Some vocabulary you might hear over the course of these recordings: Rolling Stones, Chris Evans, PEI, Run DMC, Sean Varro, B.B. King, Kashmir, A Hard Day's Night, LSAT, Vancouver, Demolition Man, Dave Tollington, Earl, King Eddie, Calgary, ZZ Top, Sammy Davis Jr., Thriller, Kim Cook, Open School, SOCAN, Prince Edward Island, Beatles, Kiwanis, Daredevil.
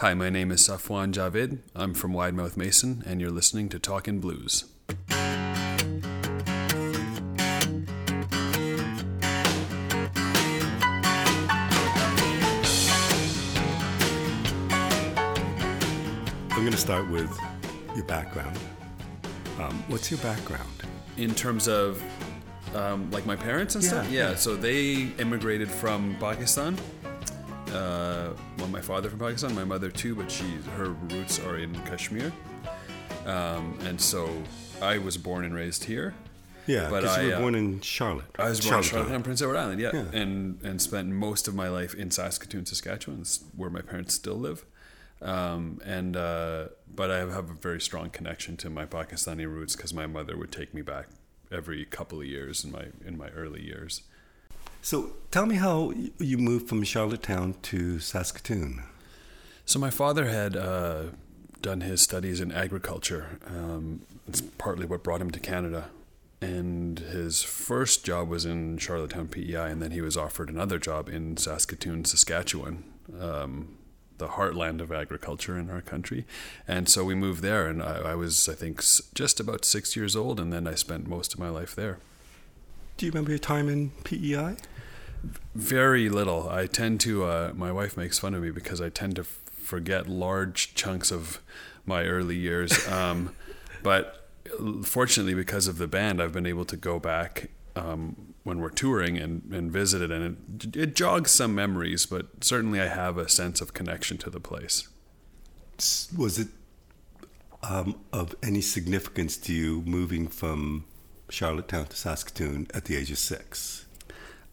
Hi, my name is Safwan Javed. I'm from Wide Mouth Mason, and you're listening to Talkin' Blues. I'm going to start with your background. What's your background? In terms of, like my parents and stuff? Yeah, so they immigrated from Pakistan. Well, my father from Pakistan, my mother too, but her roots are in Kashmir. And so I was born and raised here. Yeah, because you were born in Charlotte. I was born in Charlottetown, Prince Edward Island, yeah. And spent most of my life in Saskatoon, Saskatchewan, where my parents still live. But I have a very strong connection to my Pakistani roots because my mother would take me back every couple of years in my early years. So tell me how you moved from Charlottetown to Saskatoon. So my father had done his studies in agriculture. It's partly what brought him to Canada. And his first job was in Charlottetown PEI, and then he was offered another job in Saskatoon, Saskatchewan, the heartland of agriculture in our country. And so we moved there, and I was, I think, just about 6 years old, and then I spent most of my life there. Do you remember your time in PEI? Very little. I tend to, my wife makes fun of me because I tend to forget large chunks of my early years. But fortunately, because of the band, I've been able to go back when we're touring and visit it. And it jogs some memories, but certainly I have a sense of connection to the place. Was it of any significance to you moving from Charlottetown to Saskatoon at the age of 6?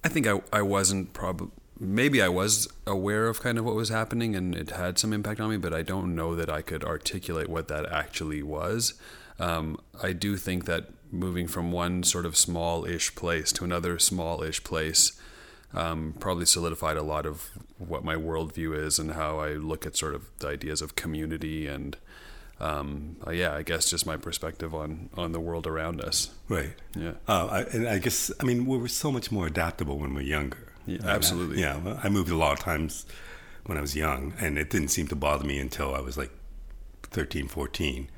I think I wasn't probably, maybe I was aware of kind of what was happening and it had some impact on me, but I don't know that I could articulate what that actually was. I do think that moving from one sort of small-ish place to another small-ish place probably solidified a lot of what my worldview is and how I look at sort of the ideas of community and I guess just my perspective on the world around us. Right. Yeah. I guess we were so much more adaptable when we were younger. Yeah, absolutely. I moved a lot of times when I was young, and it didn't seem to bother me until I was like 13, 14.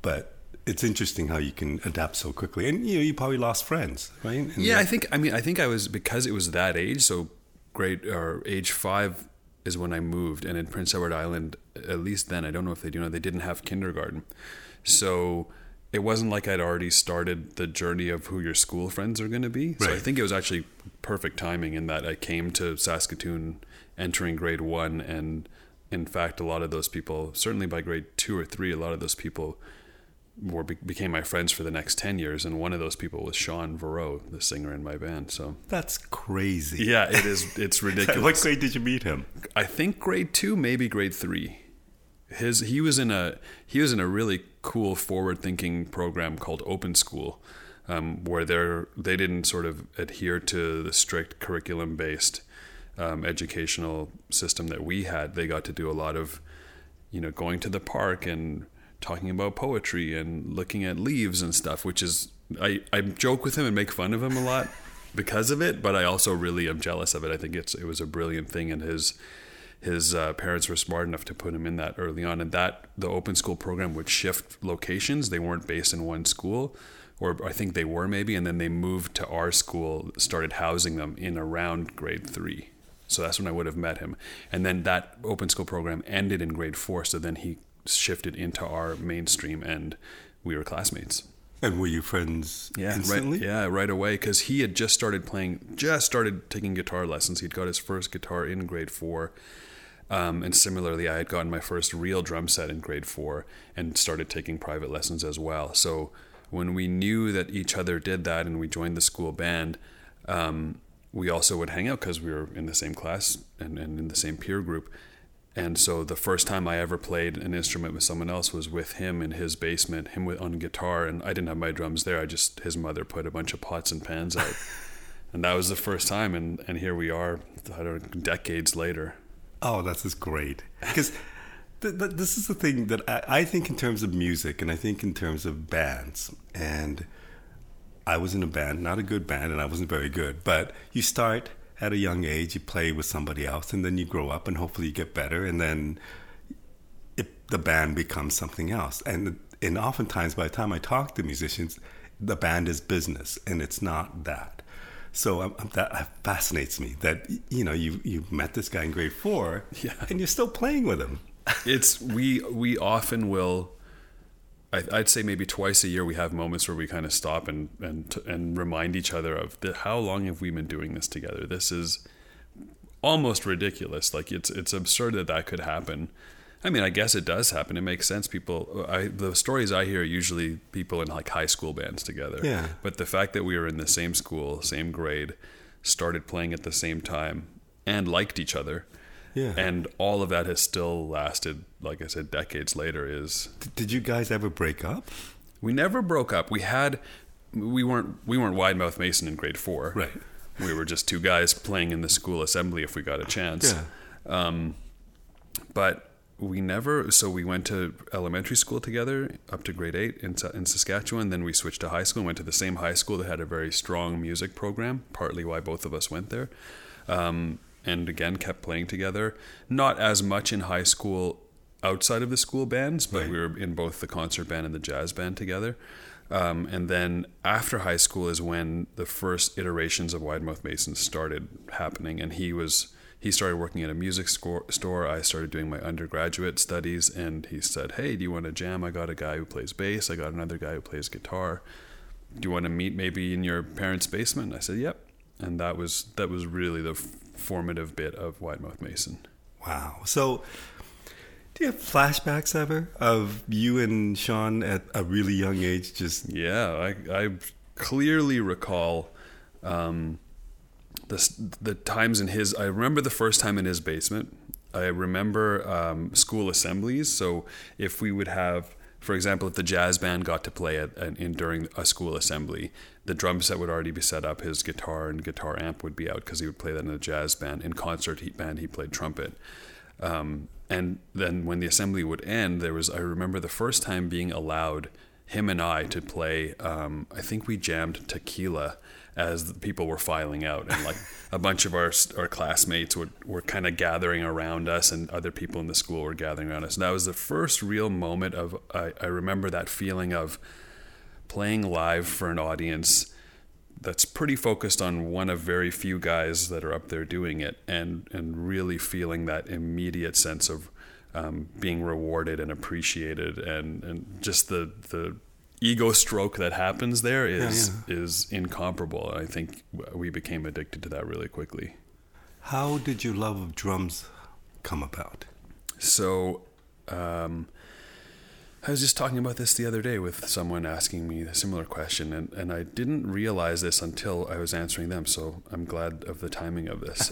But it's interesting how you can adapt so quickly, and you probably lost friends, right? I think I was, because it was that age. So age 5. Is when I moved, and in Prince Edward Island, at least then, I don't know if they do now, they didn't have kindergarten. So it wasn't like I'd already started the journey of who your school friends are going to be. So right. I think it was actually perfect timing in that I came to Saskatoon entering grade 1, and in fact, a lot of those people, certainly by grade 2 or 3, a lot of those people became my friends for the next 10 years, and one of those people was Sean Varro, the singer in my band. So that's crazy. Yeah, it is. It's ridiculous. What grade did you meet him? I think grade 2, maybe grade 3. He was in a really cool forward-thinking program called Open School, where they didn't sort of adhere to the strict curriculum-based educational system that we had. They got to do a lot of, going to the park and talking about poetry and looking at leaves and stuff, which is, I joke with him and make fun of him a lot because of it, but I also really am jealous of it. I think it was a brilliant thing, and his parents were smart enough to put him in that early on, and that the Open School program would shift locations. They weren't based in one school, or I think they were maybe, and then they moved to our school, started housing them in around grade 3. So that's when I would have met him. And then that Open School program ended in grade 4, so then he shifted into our mainstream, and we were classmates. And were you friends instantly? Right away, because he had just started playing, just started taking guitar lessons. He'd got his first guitar in grade 4, and similarly, I had gotten my first real drum set in grade 4 and started taking private lessons as well. So when we knew that each other did that and we joined the school band, we also would hang out because we were in the same class and in the same peer group. And so the first time I ever played an instrument with someone else was with him in his basement, on guitar, and I didn't have my drums there. His mother put a bunch of pots and pans out, and that was the first time. And here we are, decades later. Oh, that's just great. Because this is the thing that I think in terms of music, and I think in terms of bands. And I was in a band, not a good band, and I wasn't very good. But you start, at a young age, you play with somebody else, and then you grow up, and hopefully you get better, and then the band becomes something else. And oftentimes, by the time I talk to musicians, the band is business, and it's not that. So that fascinates me, that, you know, you met this guy in grade 4, yeah, and you're still playing with him. It's we often will. I'd say maybe twice a year we have moments where we kind of stop and remind each other of how long have we been doing this together? This is almost ridiculous. Like it's absurd that could happen. I mean, I guess it does happen. It makes sense. The stories I hear are usually people in like high school bands together. Yeah. But the fact that we were in the same school, same grade, started playing at the same time, and liked each other, yeah, and all of that has still lasted, like I said, decades later. Is did you guys ever break up? We never broke up. We weren't Wide Mouth Mason in grade 4. Right. We were just two guys playing in the school assembly if we got a chance. Yeah. But we never, so we went to elementary school together up to grade 8 in Saskatchewan. Then we switched to high school and went to the same high school that had a very strong music program, partly why both of us went there. And again, kept playing together. Not as much in high school outside of the school bands, but right, we were in both the concert band and the jazz band together. And then after high school is when the first iterations of Wide Mouth Mason started happening. And He started working at a music store. I started doing my undergraduate studies, and he said, "Hey, do you want to jam? I got a guy who plays bass. I got another guy who plays guitar. Do you want to meet maybe in your parents' basement?" I said, "Yep." And that was really the formative bit of Wide Mouth Mason. Wow. So do you have flashbacks ever of you and Sean at a really young age? Just yeah, I clearly recall. The times in his, I remember the first time in his basement. I remember school assemblies. So if we would have, for example, if the jazz band got to play during a school assembly, the drum set would already be set up. His guitar and guitar amp would be out because he would play that in a jazz band. In concert band, he played trumpet. And then when the assembly would end, I remember the first time being allowed, him and I, to play, I think we jammed Tequila as the people were filing out, and like a bunch of our classmates were kind of gathering around us, and other people in the school were gathering around us. And that was the first real moment of, I remember that feeling of playing live for an audience that's pretty focused on one of very few guys that are up there doing it, and really feeling that immediate sense of being rewarded and appreciated, and just the ego stroke that happens there is incomparable. I think we became addicted to that really quickly. How did your love of drums come about? So I was just talking about this the other day with someone asking me a similar question, and I didn't realize this until I was answering them, so I'm glad of the timing of this.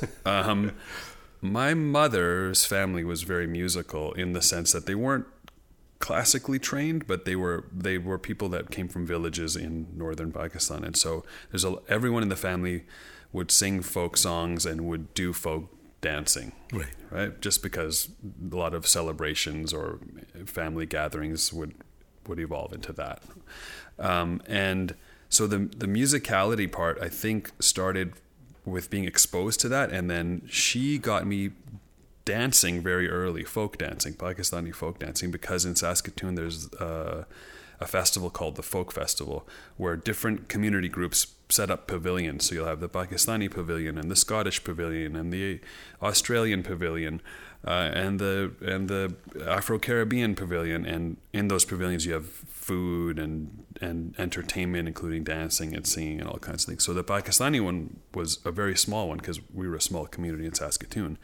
My mother's family was very musical in the sense that they weren't classically trained, but they were people that came from villages in northern Pakistan, and so everyone in the family would sing folk songs and would do folk dancing, right, just because a lot of celebrations or family gatherings would evolve into that, and so the musicality part, I think, started with being exposed to that. And then she got me dancing very early, folk dancing, Pakistani folk dancing, because in Saskatoon there's a festival called the Folk Festival, where different community groups set up pavilions. So you'll have the Pakistani pavilion and the Scottish pavilion and the Australian pavilion and the Afro-Caribbean pavilion, and in those pavilions you have food and entertainment, including dancing and singing and all kinds of things. So the Pakistani one was a very small one because we were a small community in Saskatoon.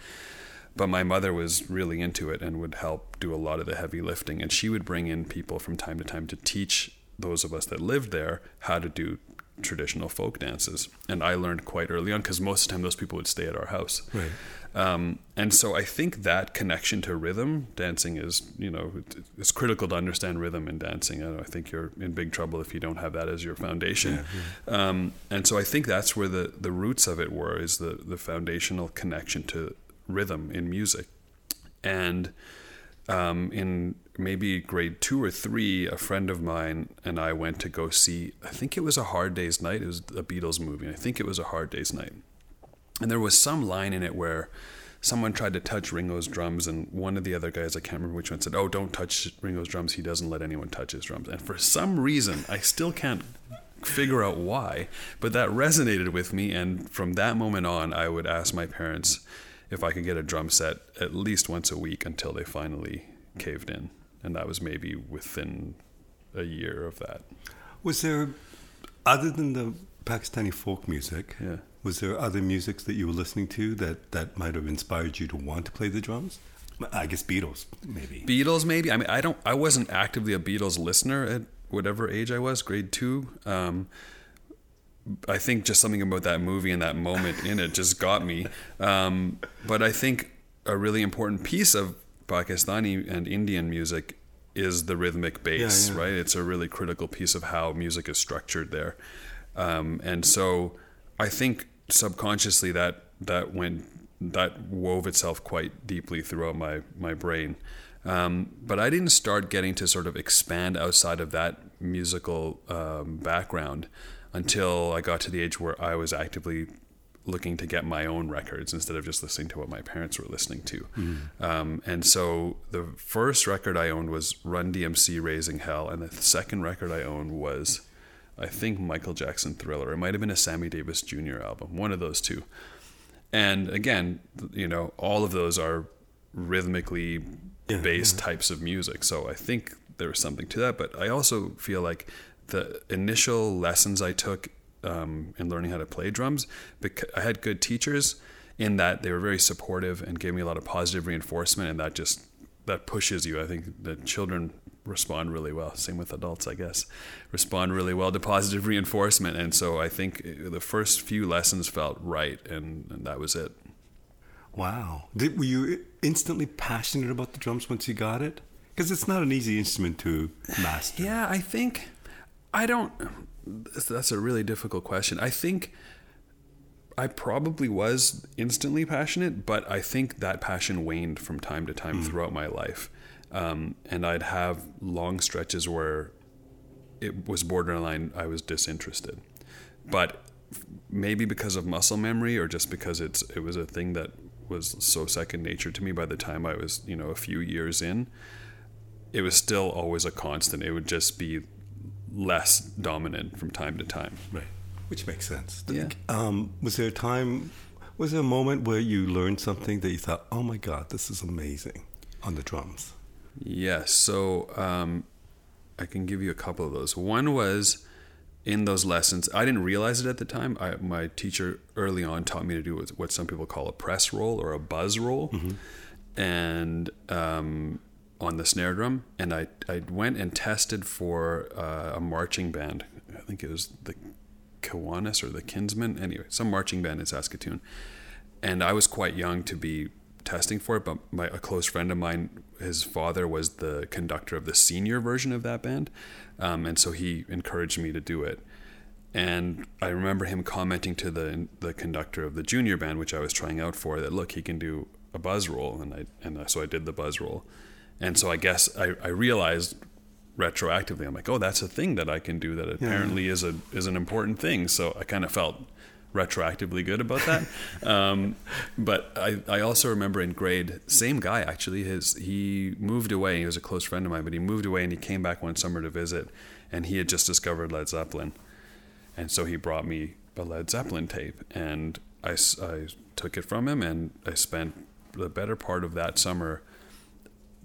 But my mother was really into it and would help do a lot of the heavy lifting. And she would bring in people from time to teach those of us that lived there how to do traditional folk dances. And I learned quite early on because most of the time those people would stay at our house. Right. And so I think that connection to rhythm, dancing is, you know, it's critical to understand rhythm in dancing. I think you're in big trouble if you don't have that as your foundation. Yeah, yeah. And so I think that's where the roots of it were, is the foundational connection to rhythm in music. And in maybe grade 2 or 3, a friend of mine and I went to go see, I think it was A Hard Day's Night. It was a Beatles movie, and I think it was A Hard Day's Night. And there was some line in it where someone tried to touch Ringo's drums, and one of the other guys, I can't remember which one, said, "Oh, don't touch Ringo's drums. He doesn't let anyone touch his drums." And for some reason, I still can't figure out why, but that resonated with me. And from that moment on, I would ask my parents if I could get a drum set at least once a week until they finally caved in. And that was maybe within a year of that. Was there, other than the Pakistani folk music, yeah, was there other musics that you were listening to that might have inspired you to want to play the drums? I guess Beatles, maybe. Beatles, maybe. I mean, I wasn't actively a Beatles listener at whatever age I was, grade 2. I think just something about that movie and that moment in it just got me. But I think a really important piece of Pakistani and Indian music is the rhythmic bass, yeah, yeah, right? It's a really critical piece of how music is structured there. And so I think subconsciously that wove itself quite deeply throughout my brain. But I didn't start getting to sort of expand outside of that musical background until I got to the age where I was actively looking to get my own records instead of just listening to what my parents were listening to. Mm-hmm. And so the first record I owned was Run DMC, Raising Hell. And the second record I owned was, I think, Michael Jackson, Thriller. It might have been a Sammy Davis Jr. album, one of those two. And again, you know, all of those are rhythmically based types of music. So I think there was something to that. But I also feel like the initial lessons I took in learning how to play drums, because I had good teachers in that they were very supportive and gave me a lot of positive reinforcement. And that pushes you. I think the children respond really well. Same with adults, I guess, respond really well to positive reinforcement. And so I think the first few lessons felt right. And that was it. Wow. Were you instantly passionate about the drums once you got it? Because it's not an easy instrument to master. Yeah, I think... that's a really difficult question. I think I probably was instantly passionate, but I think that passion waned from time to time throughout my life. And I'd have long stretches where it was borderline, I was disinterested. But maybe because of muscle memory or just because it was a thing that was so second nature to me by the time I was, you know, a few years in, it was still always a constant. It would just be less dominant from time to time. Right. Which makes sense. Yeah. Was there a moment where you learned something that you thought, oh my God, this is amazing on the drums? Yes. So I can give you a couple of those. One was in those lessons. I didn't realize it at the time. My teacher early on taught me to do what some people call a press roll or a buzz roll. Mm-hmm. And on the snare drum, and I went and tested for a marching band. I think it was the Kiwanis or the Kinsmen. Anyway, some marching band in Saskatoon. And I was quite young to be testing for it, but a close friend of mine, his father was the conductor of the senior version of that band. And so he encouraged me to do it. And I remember him commenting to the conductor of the junior band, which I was trying out for, that, look, he can do a buzz roll. So I did the buzz roll. And so I guess I realized retroactively, I'm like, oh, that's a thing that I can do that apparently is an important thing. So I kind of felt retroactively good about that. But I also remember in grade, same guy actually, he moved away. He was a close friend of mine, but he moved away and he came back one summer to visit, and he had just discovered Led Zeppelin. And so he brought me a Led Zeppelin tape, and I took it from him, and I spent the better part of that summer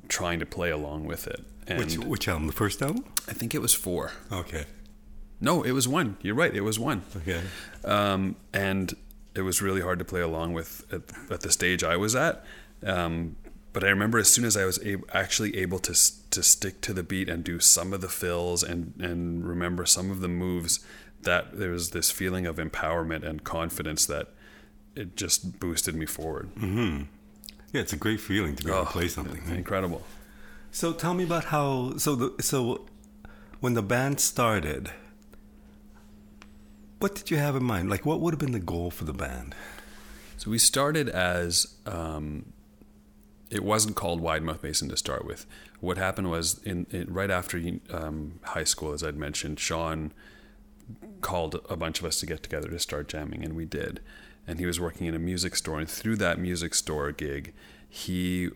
trying to play along with it. And which album? The first album? I think it was 4. Okay. No, it was 1. You're right. It was 1. Okay. And it was really hard to play along with at the stage I was at. But I remember as soon as I was actually able to stick to the beat and do some of the fills and remember some of the moves, that there was this feeling of empowerment and confidence that it just boosted me forward. Mm-hmm. Yeah, it's a great feeling to be able to play something. Right? Incredible. So tell me about how... So when the band started, what did you have in mind? Like, what would have been the goal for the band? So we started as... it wasn't called Wide Mouth Mason to start with. What happened was, right after high school, as I'd mentioned, Sean called a bunch of us to get together to start jamming, and we did. and he was working in a music store. And through that music store gig, he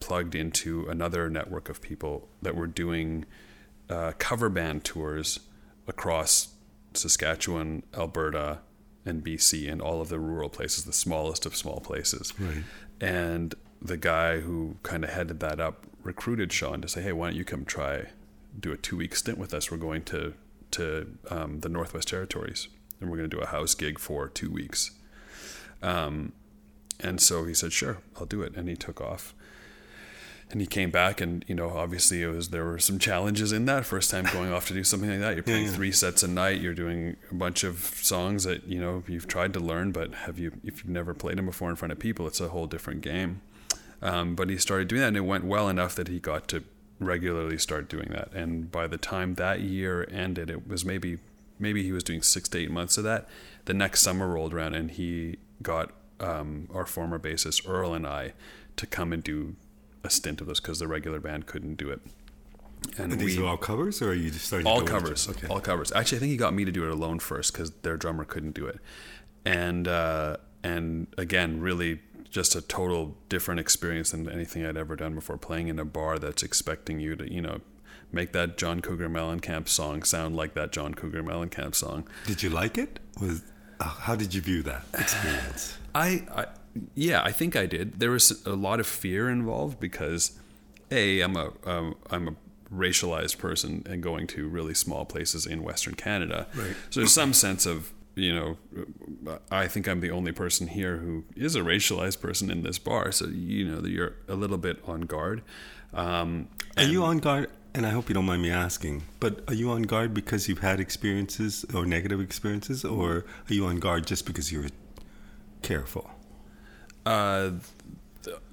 plugged into another network of people that were doing cover band tours across Saskatchewan, Alberta, and BC, and all of the rural places, the smallest of small places. Right. And the guy who kind of headed that up recruited Sean to say, hey, why don't you come try, do a 2-week stint with us. We're going to the Northwest Territories, and we're going to do a house gig for 2 weeks. And so he said, sure, I'll do it. And he took off. And he came back, and obviously there were some challenges in that first time going off to do something like that. You're playing 3 sets a night. You're doing a bunch of songs that you've tried to learn, but if you've never played them before in front of people, it's a whole different game. But he started doing that, and it went well enough that he got to regularly start doing that. And by the time that year ended, it was maybe he was doing 6 to 8 months of that. The next summer rolled around, and he got our former bassist Earl and I to come and do a stint of this because the regular band couldn't do it. And these are all covers, or are you just starting all to covers? Okay. All covers. Actually, I think he got me to do it alone first because their drummer couldn't do it. And again, really just a total different experience than anything I'd ever done before, playing in a bar that's expecting you to, make that John Cougar Mellencamp song sound like that John Cougar Mellencamp song. Did you like it? How did you view that experience? Yeah, I think I did. There was a lot of fear involved because, A, I'm a racialized person and going to really small places in Western Canada. Right. So there's some sense of, I think I'm the only person here who is a racialized person in this bar. So, you're a little bit on guard. Are you on guard? And I hope you don't mind me asking, but are you on guard because you've had experiences or negative experiences, or are you on guard just because you were careful?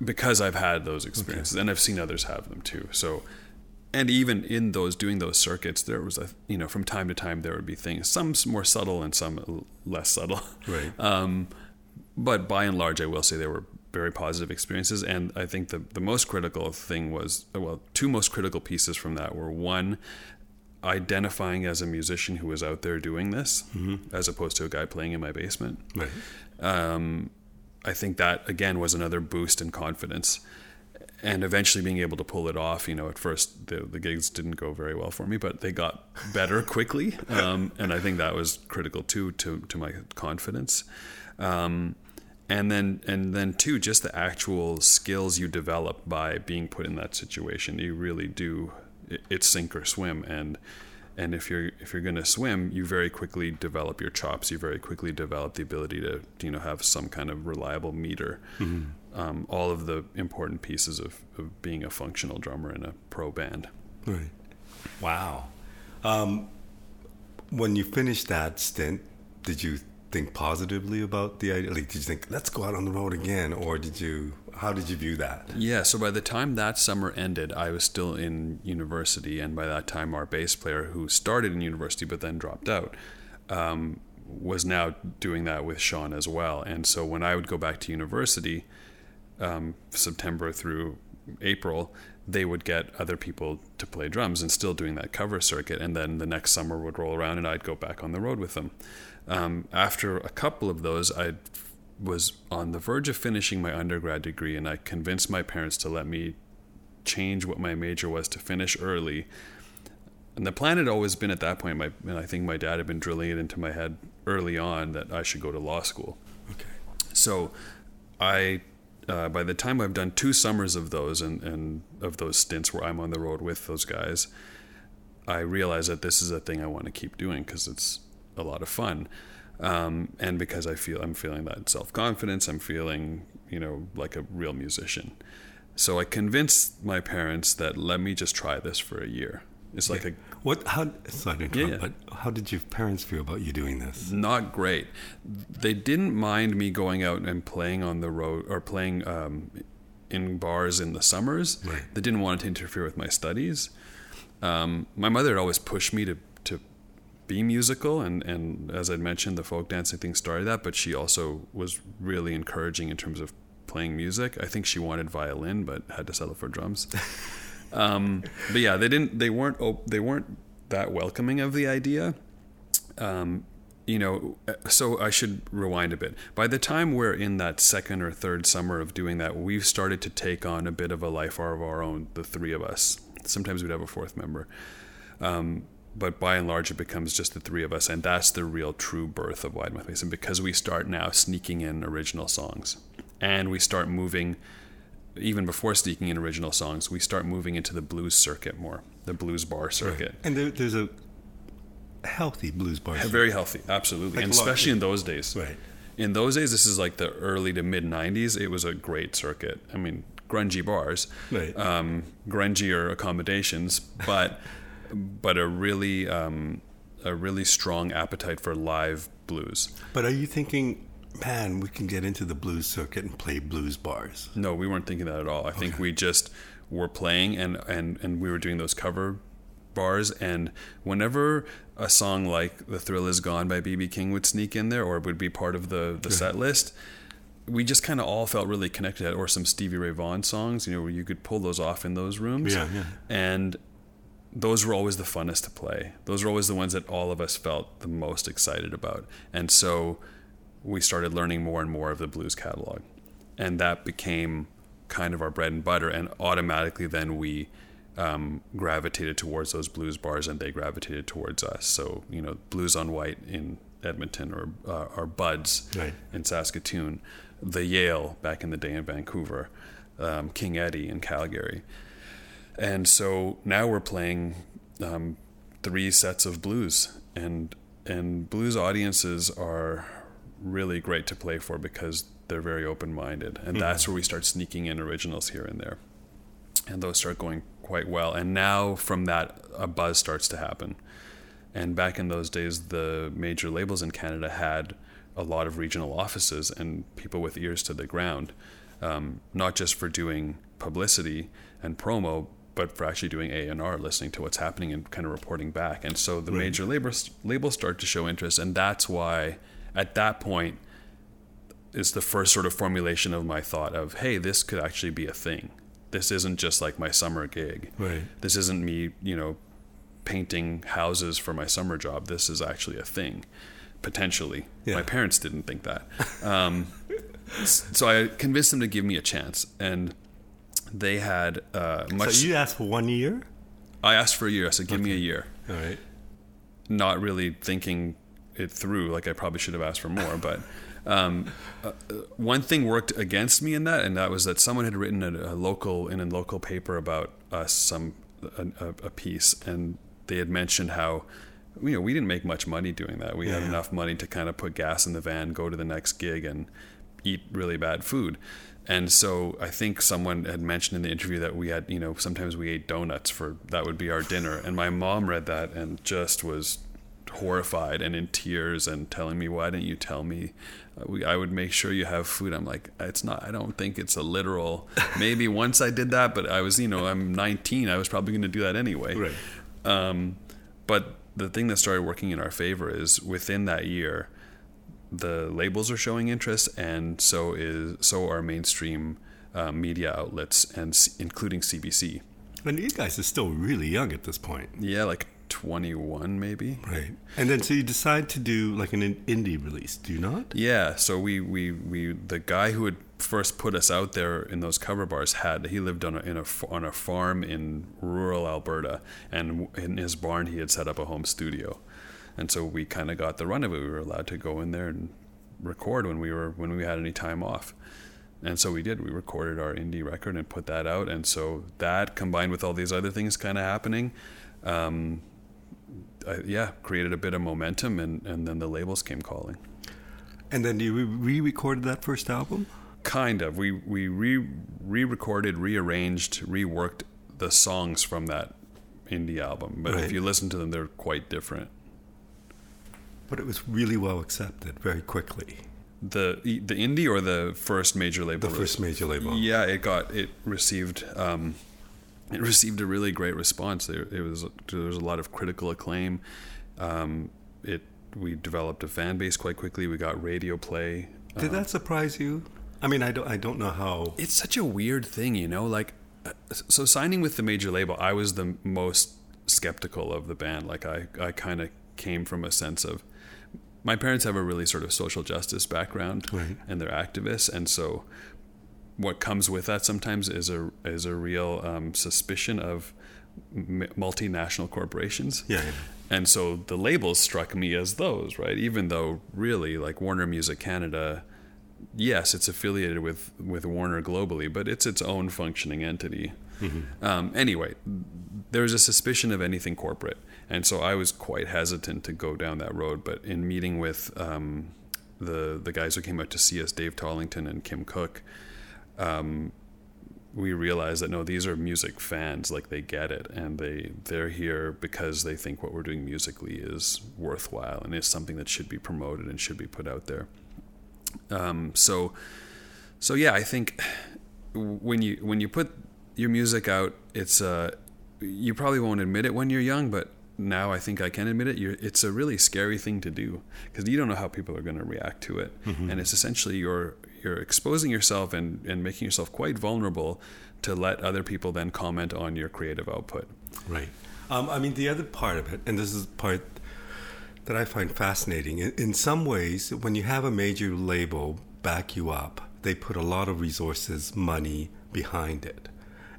Because I've had those experiences, okay, and I've seen others have them too. So, and even in doing those circuits, there was from time to time there would be things, some more subtle and some less subtle. Right. But by and large, I will say they were very positive experiences. And I think the most critical thing was, two most critical pieces from that were, one, identifying as a musician who was out there doing this, mm-hmm, as opposed to a guy playing in my basement. Right. I think that, again, was another boost in confidence. And eventually being able to pull it off, at first the gigs didn't go very well for me, but they got better quickly. And I think that was critical too, to my confidence. And then two, just the actual skills you develop by being put in that situation. You really do, it's sink or swim. And if you're going to swim, you very quickly develop your chops. You very quickly develop the ability to have some kind of reliable meter. Mm-hmm. All of the important pieces of being a functional drummer in a pro band. Right. Wow. When you finished that stint, did you think positively about the idea? Did you think, let's go out on the road again, or how did you view that? Yeah, so by the time that summer ended, I was still in university, and by that time our bass player, who started in university but then dropped out, was now doing that with Sean as well. And so when I would go back to university, September through April, they would get other people to play drums and still doing that cover circuit, and then the next summer would roll around and I'd go back on the road with them. After a couple of those, I was on the verge of finishing my undergrad degree, and I convinced my parents to let me change what my major was to finish early. And the plan had always been at that point, and I think my dad had been drilling it into my head early on that I should go to law school. Okay. So I, by the time I've done 2 summers of those and of those stints where I'm on the road with those guys, I realized that this is a thing I want to keep doing because it's a lot of fun, and because I'm feeling that self-confidence, I'm feeling like a real musician. So I convinced my parents that let me just try this for a year. It's like But how did your parents feel about you doing this? Not great. They didn't mind me going out and playing on the road or playing in bars in the summers. Right. They didn't want it to interfere with my studies. My mother had always pushed me to be musical, and as I'd mentioned, the folk dancing thing started that, but she also was really encouraging in terms of playing music. I think she wanted violin but had to settle for drums. But yeah, they weren't that welcoming of the idea. you know, so I should rewind a bit. By the time we're in that second or third summer of doing that, we've started to take on a bit of a life of our own, the three of us. Sometimes we'd have a fourth member. But by and large, it becomes just the three of us. And that's the real true birth of Wide Mouth Mason, because we start now sneaking in original songs. And we start moving, even before sneaking in original songs, we start moving into the blues circuit more, the blues bar circuit. Right. And there's a healthy blues bar circuit. Very healthy, absolutely. Like, and especially in those days. Right. In those days, this is like the early to mid-90s, it was a great circuit. I mean, grungy bars, right. Grungier accommodations, but... but a really strong appetite for live blues. But are you thinking, man, we can get into the blues circuit and play blues bars? No, we weren't thinking that at all. I think we just were playing and we were doing those cover bars. And whenever a song like The Thrill Is Gone by B.B. King would sneak in there, or it would be part of the set list, we just kind of all felt really connected. Or some Stevie Ray Vaughan songs, you know, where you could pull those off in those rooms. Yeah, yeah. And those were always the funnest to play. Those were always the ones that all of us felt the most excited about. And so we started learning more and more of the blues catalog. And that became kind of our bread and butter. And automatically then we gravitated towards those blues bars, and they gravitated towards us. So, you know, Blues on White in Edmonton, or Buds in Saskatoon, the Yale back in the day in Vancouver, King Eddie in Calgary. And so now we're playing three sets of blues, and blues audiences are really great to play for because they're very open-minded, and that's where we start sneaking in originals here and there, and those start going quite well. And now from that, a buzz starts to happen. And back in those days, the major labels in Canada had a lot of regional offices and people with ears to the ground, not just for doing publicity and promo, but for actually doing A&R, listening to what's happening and kind of reporting back. And so the major labels start to show interest, and that's why at that point is the first sort of formulation of my thought of, hey, this could actually be a thing. This isn't just like my summer gig. Right. This isn't me, you know, painting houses for my summer job. This is actually a thing, potentially. Yeah. My parents didn't think that. So I convinced them to give me a chance, and they had much. So you asked for 1 year? I asked for a year. I said, give me a year. All right. Not really thinking it through. Like, I probably should have asked for more. But one thing worked against me in that, and that was that someone had written in a local paper about us, a piece, and they had mentioned how, you know, we didn't make much money doing that. We had enough money to kind of put gas in the van, go to the next gig, and eat really bad food. And so I think someone had mentioned in the interview that we had, you know, sometimes we ate donuts for, that would be our dinner. And my mom read that and just was horrified and in tears and telling me, why didn't you tell me? I would make sure you have food. I'm like, I don't think it's a literal, maybe once I did that, but I was, you know, I'm 19. I was probably going to do that anyway. Right. But the thing that started working in our favor is within that year, the labels are showing interest, and so are mainstream media outlets, and including CBC. And you guys are still really young at this point. Yeah, like 21 maybe. Right. And then so you decide to do like an indie release, do you not? Yeah. So we the guy who had first put us out there in those cover bars lived on a farm in rural Alberta, and in his barn he had set up a home studio. And so we kind of got the run of it. We were allowed to go in there and record when we had any time off. And so we did. We recorded our indie record and put that out. And so that, combined with all these other things kind of happening, created a bit of momentum. And then the labels came calling. And then you re-recorded that first album? Kind of. We re-recorded, rearranged, reworked the songs from that indie album. But if you listen to them, they're quite different. But it was really well accepted very quickly. The indie, or the first major label? The first major label. Yeah, it received a really great response. There was a lot of critical acclaim. We developed a fan base quite quickly. We got radio play. Did that surprise you? I mean, I don't know how. It's such a weird thing, you know. Like, so signing with the major label, I was the most skeptical of the band. Like, I kind of came from a sense of, my parents have a really sort of social justice background, right, and they're activists, and so what comes with that sometimes is a real suspicion of multinational corporations. Yeah, yeah. And so the labels struck me as those, right? Even though really, like, Warner Music Canada, yes, it's affiliated with Warner globally, but it's its own functioning entity. Mm-hmm. Anyway, there was a suspicion of anything corporate. And so I was quite hesitant to go down that road. But in meeting with the guys who came out to see us, Dave Tollington and Kim Cook, we realized that, no, these are music fans. Like, they get it. And they're here because they think what we're doing musically is worthwhile and is something that should be promoted and should be put out there. So yeah, I think when you put your music out, it's you probably won't admit it when you're young, but now I think I can admit it. It's a really scary thing to do because you don't know how people are going to react to it, mm-hmm. and it's essentially you're exposing yourself and making yourself quite vulnerable to let other people then comment on your creative output. Right. I mean, the other part of it, and this is the part that I find fascinating. In some ways, when you have a major label back you up, they put a lot of resources, money behind it.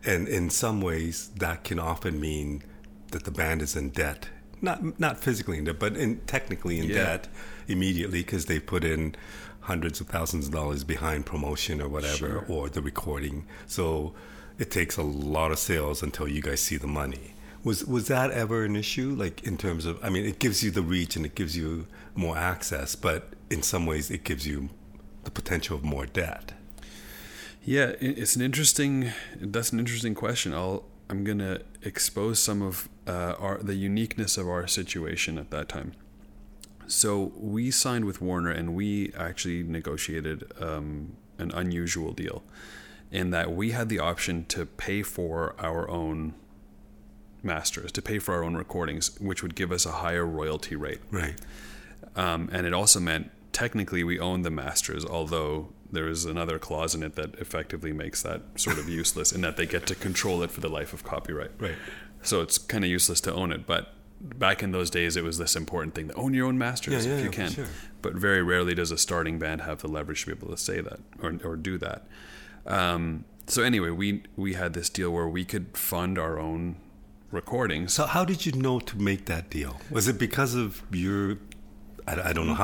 And in some ways, that can often mean that the band is in debt. Not physically in debt, but technically in debt immediately, because they put in hundreds of thousands of dollars behind promotion or whatever, sure. or the recording. So it takes a lot of sales until you guys see the money. Was that ever an issue? Like, in terms of, I mean, it gives you the reach and it gives you more access, but in some ways it gives you the potential of more debt. Yeah, that's an interesting question. I'm going to expose some of the uniqueness of our situation at that time. So we signed with Warner, and we actually negotiated an unusual deal in that we had the option to pay for our own masters, to pay for our own recordings, which would give us a higher royalty rate. Right. And it also meant technically we owned the masters, although there is another clause in it that effectively makes that sort of useless in that they get to control it for the life of copyright. Right. So it's kind of useless to own it. But back in those days, it was this important thing to own your own masters if you can. Sure. But very rarely does a starting band have the leverage to be able to say that or do that. So anyway, we had this deal where we could fund our own recordings. So how did you know to make that deal? Was it because of your... I don't know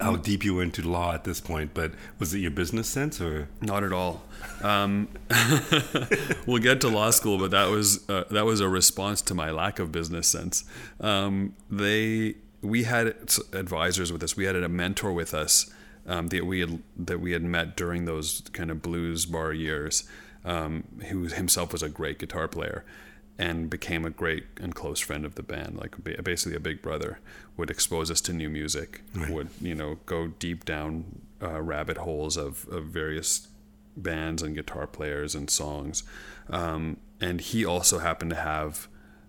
how deep you were into law at this point, but was it your business sense or not at all? We'll get to law school, but that was a response to my lack of business sense. We had advisors with us. We had a mentor with us that we had met during those kind of blues bar years, who himself was a great guitar player. And became a great and close friend of the band, like basically a big brother. Would expose us to new music, right. Would go deep down rabbit holes of various bands and guitar players and songs. And he also happened to have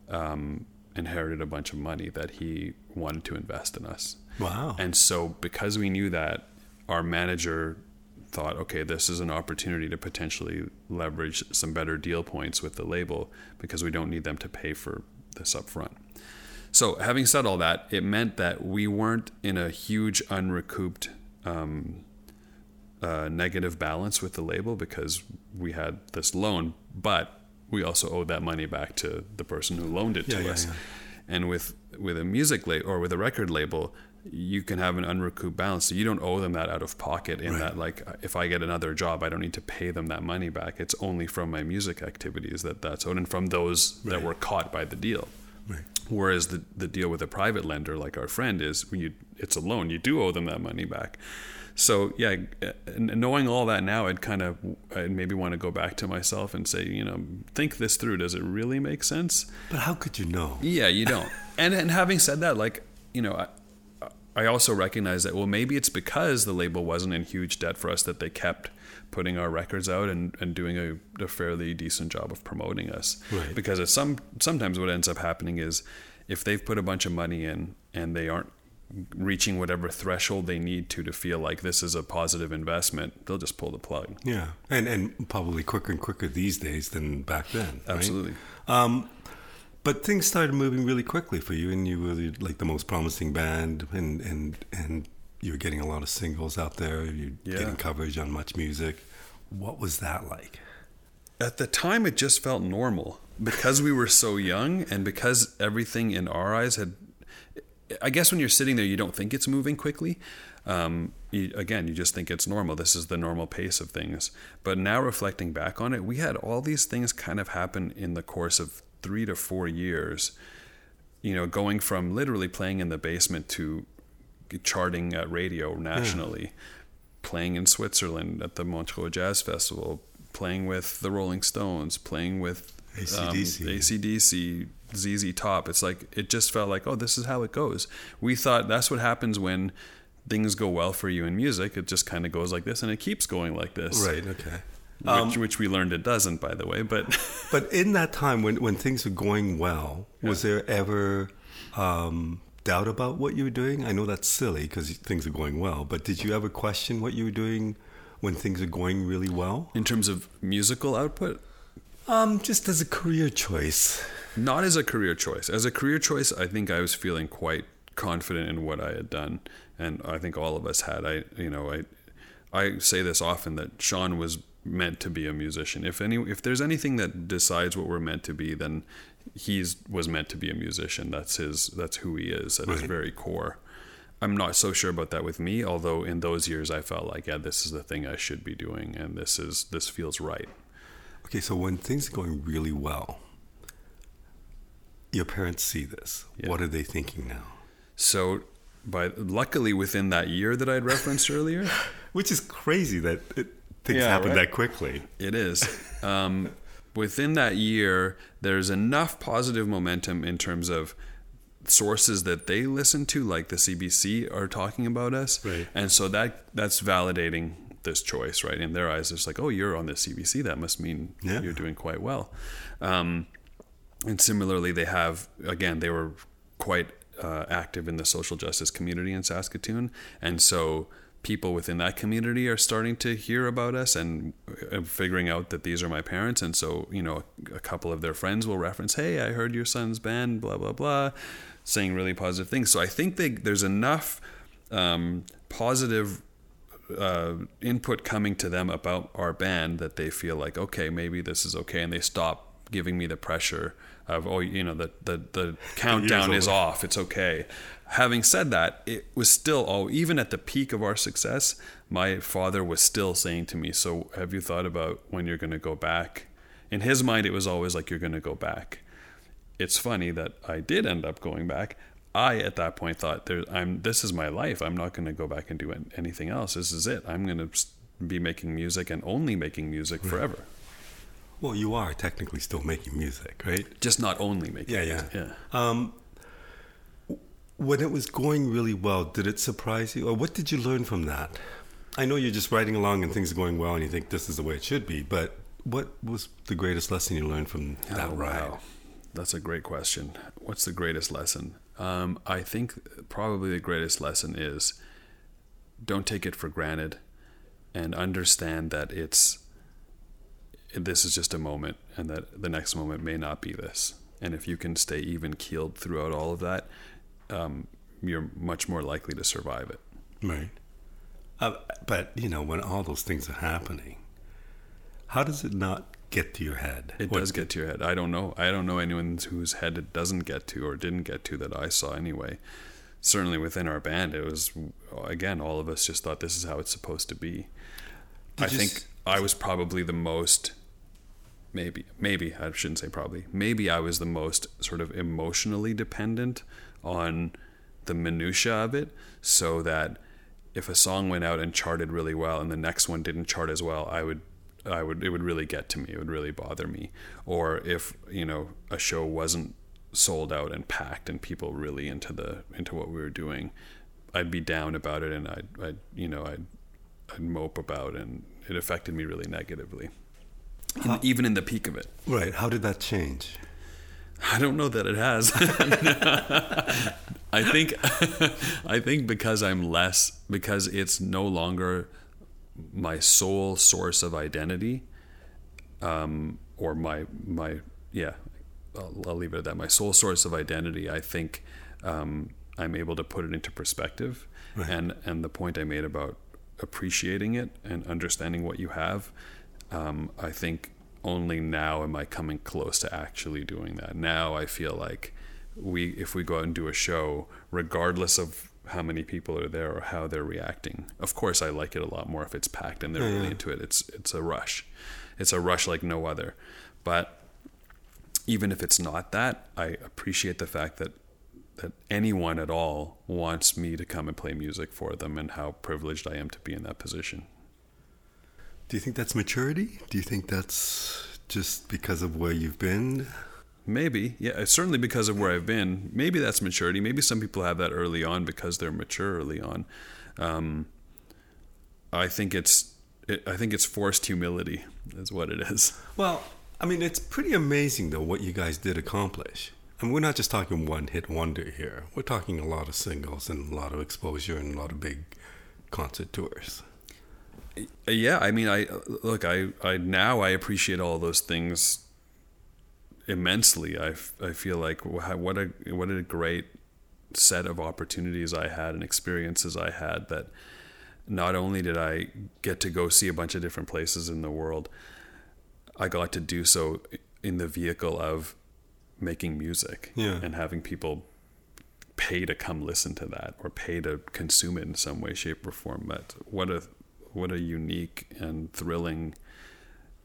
inherited a bunch of money that he wanted to invest in us. Wow! And so because we knew that, our manager thought, okay, this is an opportunity to potentially leverage some better deal points with the label because we don't need them to pay for this up front. So having said all that, it meant that we weren't in a huge unrecouped negative balance with the label because we had this loan, but we also owed that money back to the person who loaned it to us. Yeah. And with a music label or with a record label, you can have an unrecouped balance. So you don't owe them that out of pocket in right. that, like, if I get another job, I don't need to pay them that money back. It's only from my music activities that's owed and from those right. that were caught by the deal. Right. Whereas the deal with a private lender, like our friend, is it's a loan. You do owe them that money back. So yeah, knowing all that now, I'd maybe want to go back to myself and say, think this through. Does it really make sense? But how could you know? Yeah, you don't. and having said that, like, I also recognize that, well, maybe it's because the label wasn't in huge debt for us that they kept putting our records out and doing a fairly decent job of promoting us. Right. Because sometimes what ends up happening is if they've put a bunch of money in and they aren't reaching whatever threshold they need to feel like this is a positive investment, they'll just pull the plug. Yeah, and probably quicker and quicker these days than back then. Absolutely. Right? But things started moving really quickly for you, and you were like the most promising band, and you were getting a lot of singles out there. You're getting coverage on Much Music. What was that like? At the time, it just felt normal because we were so young, and because everything in our eyes had. I guess when you're sitting there, you don't think it's moving quickly. You just think it's normal. This is the normal pace of things. But now reflecting back on it, we had all these things kind of happen in the course of 3 to 4 years, you know, going from literally playing in the basement to charting at radio nationally, playing in Switzerland at the Montreux Jazz Festival, playing with the Rolling Stones, playing with AC/DC, ZZ Top. It's like, it just felt like, oh, this is how it goes. We thought that's what happens when things go well for you in music. It just kind of goes like this, and it keeps going like this. Right, okay. Which we learned it doesn't, by the way. But in that time when things were going well, was there ever doubt about what you were doing? I know that's silly because things are going well, but did you ever question what you were doing when things are going really well? In terms of musical output? Just as a career choice. Not as a career choice. As a career choice, I think I was feeling quite confident in what I had done. And I think all of us had. I say this often, that Sean was meant to be a musician. If there's anything that decides what we're meant to be, then he was meant to be a musician. That's who he is at his very core. I'm not so sure about that with me, although in those years I felt like, this is the thing I should be doing, and this feels right. Okay, so when things are going really well, your parents see this. Yeah. What are they thinking now? So luckily within that year that I'd referenced earlier. Which is crazy that things happen that quickly. It is. Within that year, there's enough positive momentum in terms of sources that they listen to, like the CBC, are talking about us. Right. And so that's validating this choice, right? In their eyes, it's like, oh, you're on the CBC. That must mean you're doing quite well. And similarly, they have, again, they were quite active in the social justice community in Saskatoon. And so people within that community are starting to hear about us and figuring out that these are my parents. And so, you know, a couple of their friends will reference, hey, I heard your son's band, blah, blah, blah, saying really positive things. So I think there's enough positive input coming to them about our band that they feel like, okay, maybe this is okay. And they stop giving me the pressure of, the countdown is off. It's okay. Having said that, it was still, even at the peak of our success, my father was still saying to me, so have you thought about when you're going to go back? In his mind, it was always like, you're going to go back. It's funny that I did end up going back. I, at that point, thought, this is my life. I'm not going to go back and do anything else. This is it. I'm going to be making music and only making music forever. Well, you are technically still making music, right? Just not only making music. Yeah. When it was going really well, did it surprise you? Or what did you learn from that? I know you're just riding along and things are going well and you think this is the way it should be, but what was the greatest lesson you learned from that ride? Wow. That's a great question. What's the greatest lesson? I think probably the greatest lesson is don't take it for granted and understand that this is just a moment, and that the next moment may not be this. And if you can stay even keeled throughout all of that, you're much more likely to survive it. Right. But, when all those things are happening, how does it not get to your head? It does get to your head. I don't know. I don't know anyone whose head it doesn't get to or didn't get to that I saw anyway. Certainly within our band, it was, again, all of us just thought this is how it's supposed to be. I think I was probably the most... Maybe I shouldn't say probably. Maybe I was the most sort of emotionally dependent on the minutia of it, so that if a song went out and charted really well and the next one didn't chart as well, it would really get to me. It would really bother me. Or if a show wasn't sold out and packed and people really into what we were doing, I'd be down about it, and I'd mope about, and it affected me really negatively. Even in the peak of it. Right. How did that change? I don't know that it has. I think because it's no longer my sole source of identity, or my I'll leave it at that. My sole source of identity, I think, I'm able to put it into perspective. Right. And the point I made about appreciating it and understanding what you have, I think only now am I coming close to actually doing that. Now I feel like if we go out and do a show, regardless of how many people are there or how they're reacting. Of course, I like it a lot more if it's packed and they're really into it. It's a rush. It's a rush like no other. But even if it's not that, I appreciate the fact that anyone at all wants me to come and play music for them, and how privileged I am to be in that position. Do you think that's maturity? Do you think that's just because of where you've been? Maybe. Yeah, certainly because of where I've been. Maybe that's maturity. Maybe some people have that early on because they're mature early on. I think it's forced humility is what it is. Well, I mean, it's pretty amazing, though, what you guys did accomplish. I mean, we're not just talking one-hit wonder here. We're talking a lot of singles and a lot of exposure and a lot of big concert tours. Yeah, I mean, I appreciate all those things immensely. I feel like what a great set of opportunities I had and experiences I had, that not only did I get to go see a bunch of different places in the world, I got to do so in the vehicle of making music and having people pay to come listen to that or pay to consume it in some way, shape, or form. But what a unique and thrilling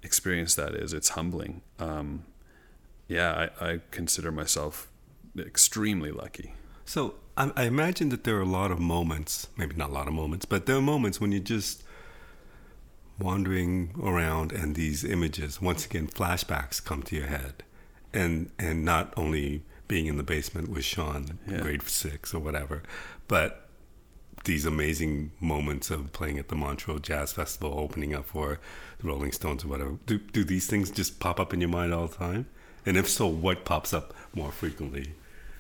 experience that is. It's humbling. I consider myself extremely lucky. So I imagine that there are a lot of moments, maybe not a lot of moments, but there are moments when you're just wandering around and these images, once again, flashbacks come to your head. And not only being in the basement with Sean, grade 6 or whatever, but these amazing moments of playing at the Montreux Jazz Festival, opening up for the Rolling Stones or whatever. Do these things just pop up in your mind all the time? And if so, what pops up more frequently?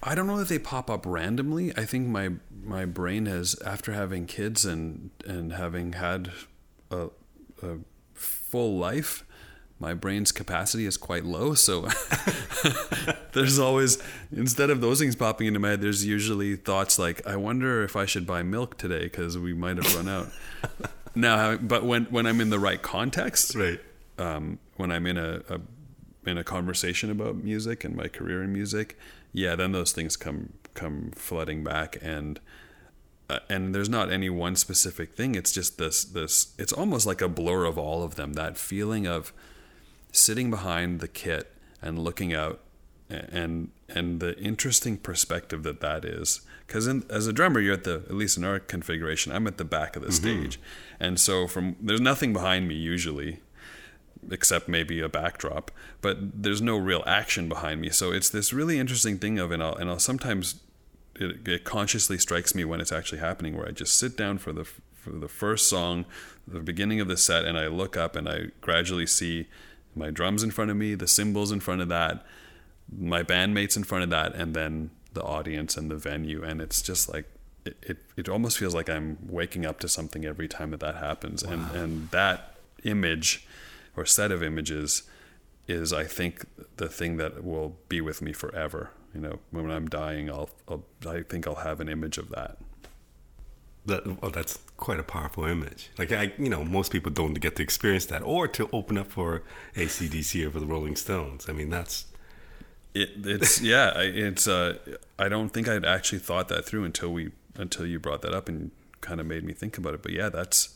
I don't know that they pop up randomly. I think my brain has, after having kids and having had a full life, my brain's capacity is quite low. So there's always, instead of those things popping into my head, there's usually thoughts like, I wonder if I should buy milk today because we might have run out. Now, but when I'm in the right context, right? When I'm in a conversation about music and my career in music, then those things come flooding back, and there's not any one specific thing. It's just this. It's almost like a blur of all of them. That feeling of sitting behind the kit and looking out, and the interesting perspective that is. Because as a drummer, you're at least in our configuration, I'm at the back of the stage, and so there's nothing behind me usually, except maybe a backdrop, but there's no real action behind me. So it's this really interesting thing of, and I'll sometimes, it consciously strikes me when it's actually happening, where I just sit down for the first song, the beginning of the set, and I look up and I gradually see my drums in front of me, the cymbals in front of that, my bandmates in front of that, and then the audience and the venue. And it's just like, it almost feels like I'm waking up to something every time that happens. Wow. And that image, or set of images, is I think the thing that will be with me forever. You know, when I'm dying, I think I'll have an image of that. That's quite a powerful image. Like, most people don't get to experience that, or to open up for AC/DC or for the Rolling Stones. I mean, that's it. It's It's I don't think I'd actually thought that through until you brought that up and kind of made me think about it. But yeah, that's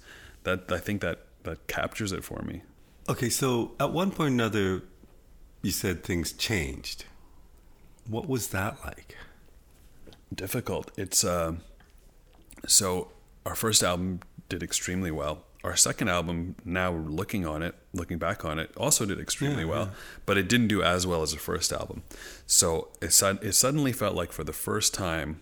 that. I think that captures it for me. Okay, so at one point or another, you said things changed. What was that like? Difficult. It's so our first album did extremely well. Our second album, now looking back on it, also did extremely well, but it didn't do as well as the first album. So it suddenly felt like, for the first time,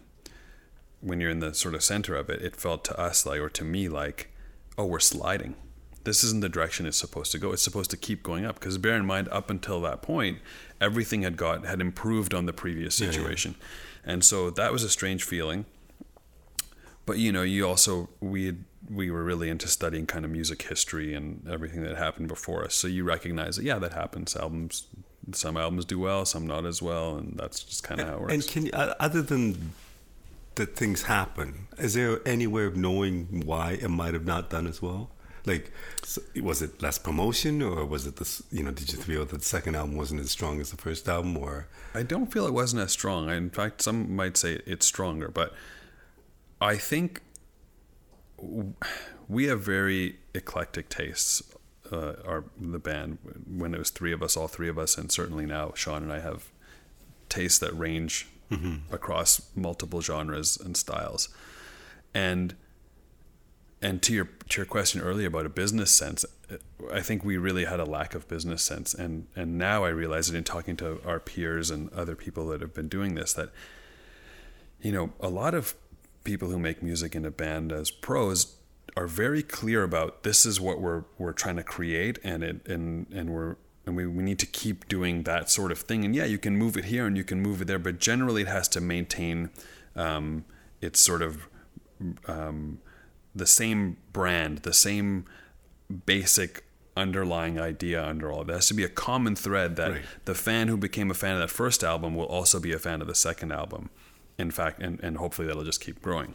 when you're in the sort of center of it, it felt to us like, or to me like, oh, we're sliding. This isn't the direction it's supposed to go. It's supposed to keep going up. Because bear in mind, up until that point, everything had improved on the previous situation. Yeah. And so that was a strange feeling. But, you also, we were really into studying kind of music history and everything that happened before us. So you recognize that, that happens. Albums some albums do well, some not as well, and that's just kind of how it works. And can you, other than that things happen, is there any way of knowing why it might have not done as well? Like, was it less promotion, or was it this? You know, did you feel that the second album wasn't as strong as the first album, or? I don't feel it wasn't as strong. In fact, some might say it's stronger, but I think we have very eclectic tastes. The band, when it was three of us, all three of us, and certainly now Sean and I have tastes that range mm-hmm. across multiple genres and styles. And to your question earlier about a business sense, I think we really had a lack of business sense. And now I realize it in talking to our peers and other people that have been doing this, that, you know, a lot of people who make music in a band as pros are very clear about this is what we're trying to create, and we need to keep doing that sort of thing. And yeah, you can move it here and you can move it there, but generally it has to maintain its sort of the same brand, the same basic underlying idea under all. There has to be a common thread that right. the fan who became a fan of that first album will also be a fan of the second album. In fact, and hopefully that'll just keep growing.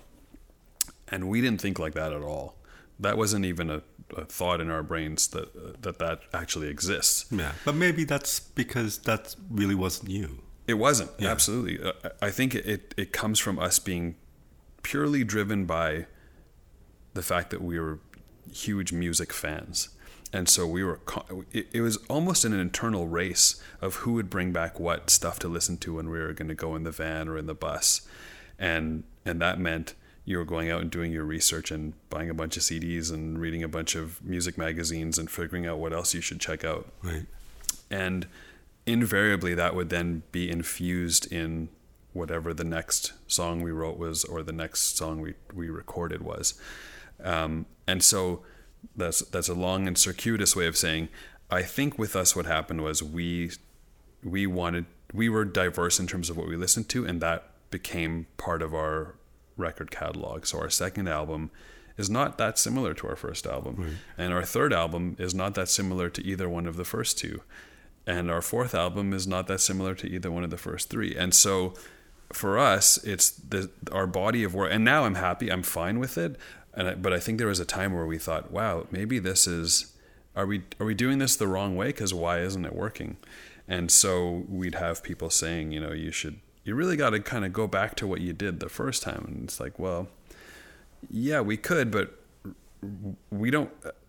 And we didn't think like that at all. That wasn't even a thought in our brains that actually exists. Yeah, but maybe that's because that really wasn't you. It wasn't, yeah. Absolutely. I think it comes from us being purely driven by the fact that we were huge music fans. And so we were. It was almost an internal race of who would bring back what stuff to listen to when we were going to go in the van or in the bus. And that meant you were going out and doing your research and buying a bunch of CDs and reading a bunch of music magazines and figuring out what else you should check out. Right. And invariably that would then be infused in whatever the next song we wrote was, or the next song we recorded was. And so that's a long and circuitous way of saying, I think with us what happened was we were diverse in terms of what we listened to, and that became part of our record catalog. So our second album is not that similar to our first album, right. and our third album is not that similar to either one of the first two, and our fourth album is not that similar to either one of the first three. And so for us, it's our body of work. And now I'm happy, I'm fine with it, but I think there was a time where we thought, wow, maybe this is, are we doing this the wrong way, because why isn't it working? And so we'd have people saying, you know, you really got to kind of go back to what you did the first time. And it's like, well, yeah, we could, but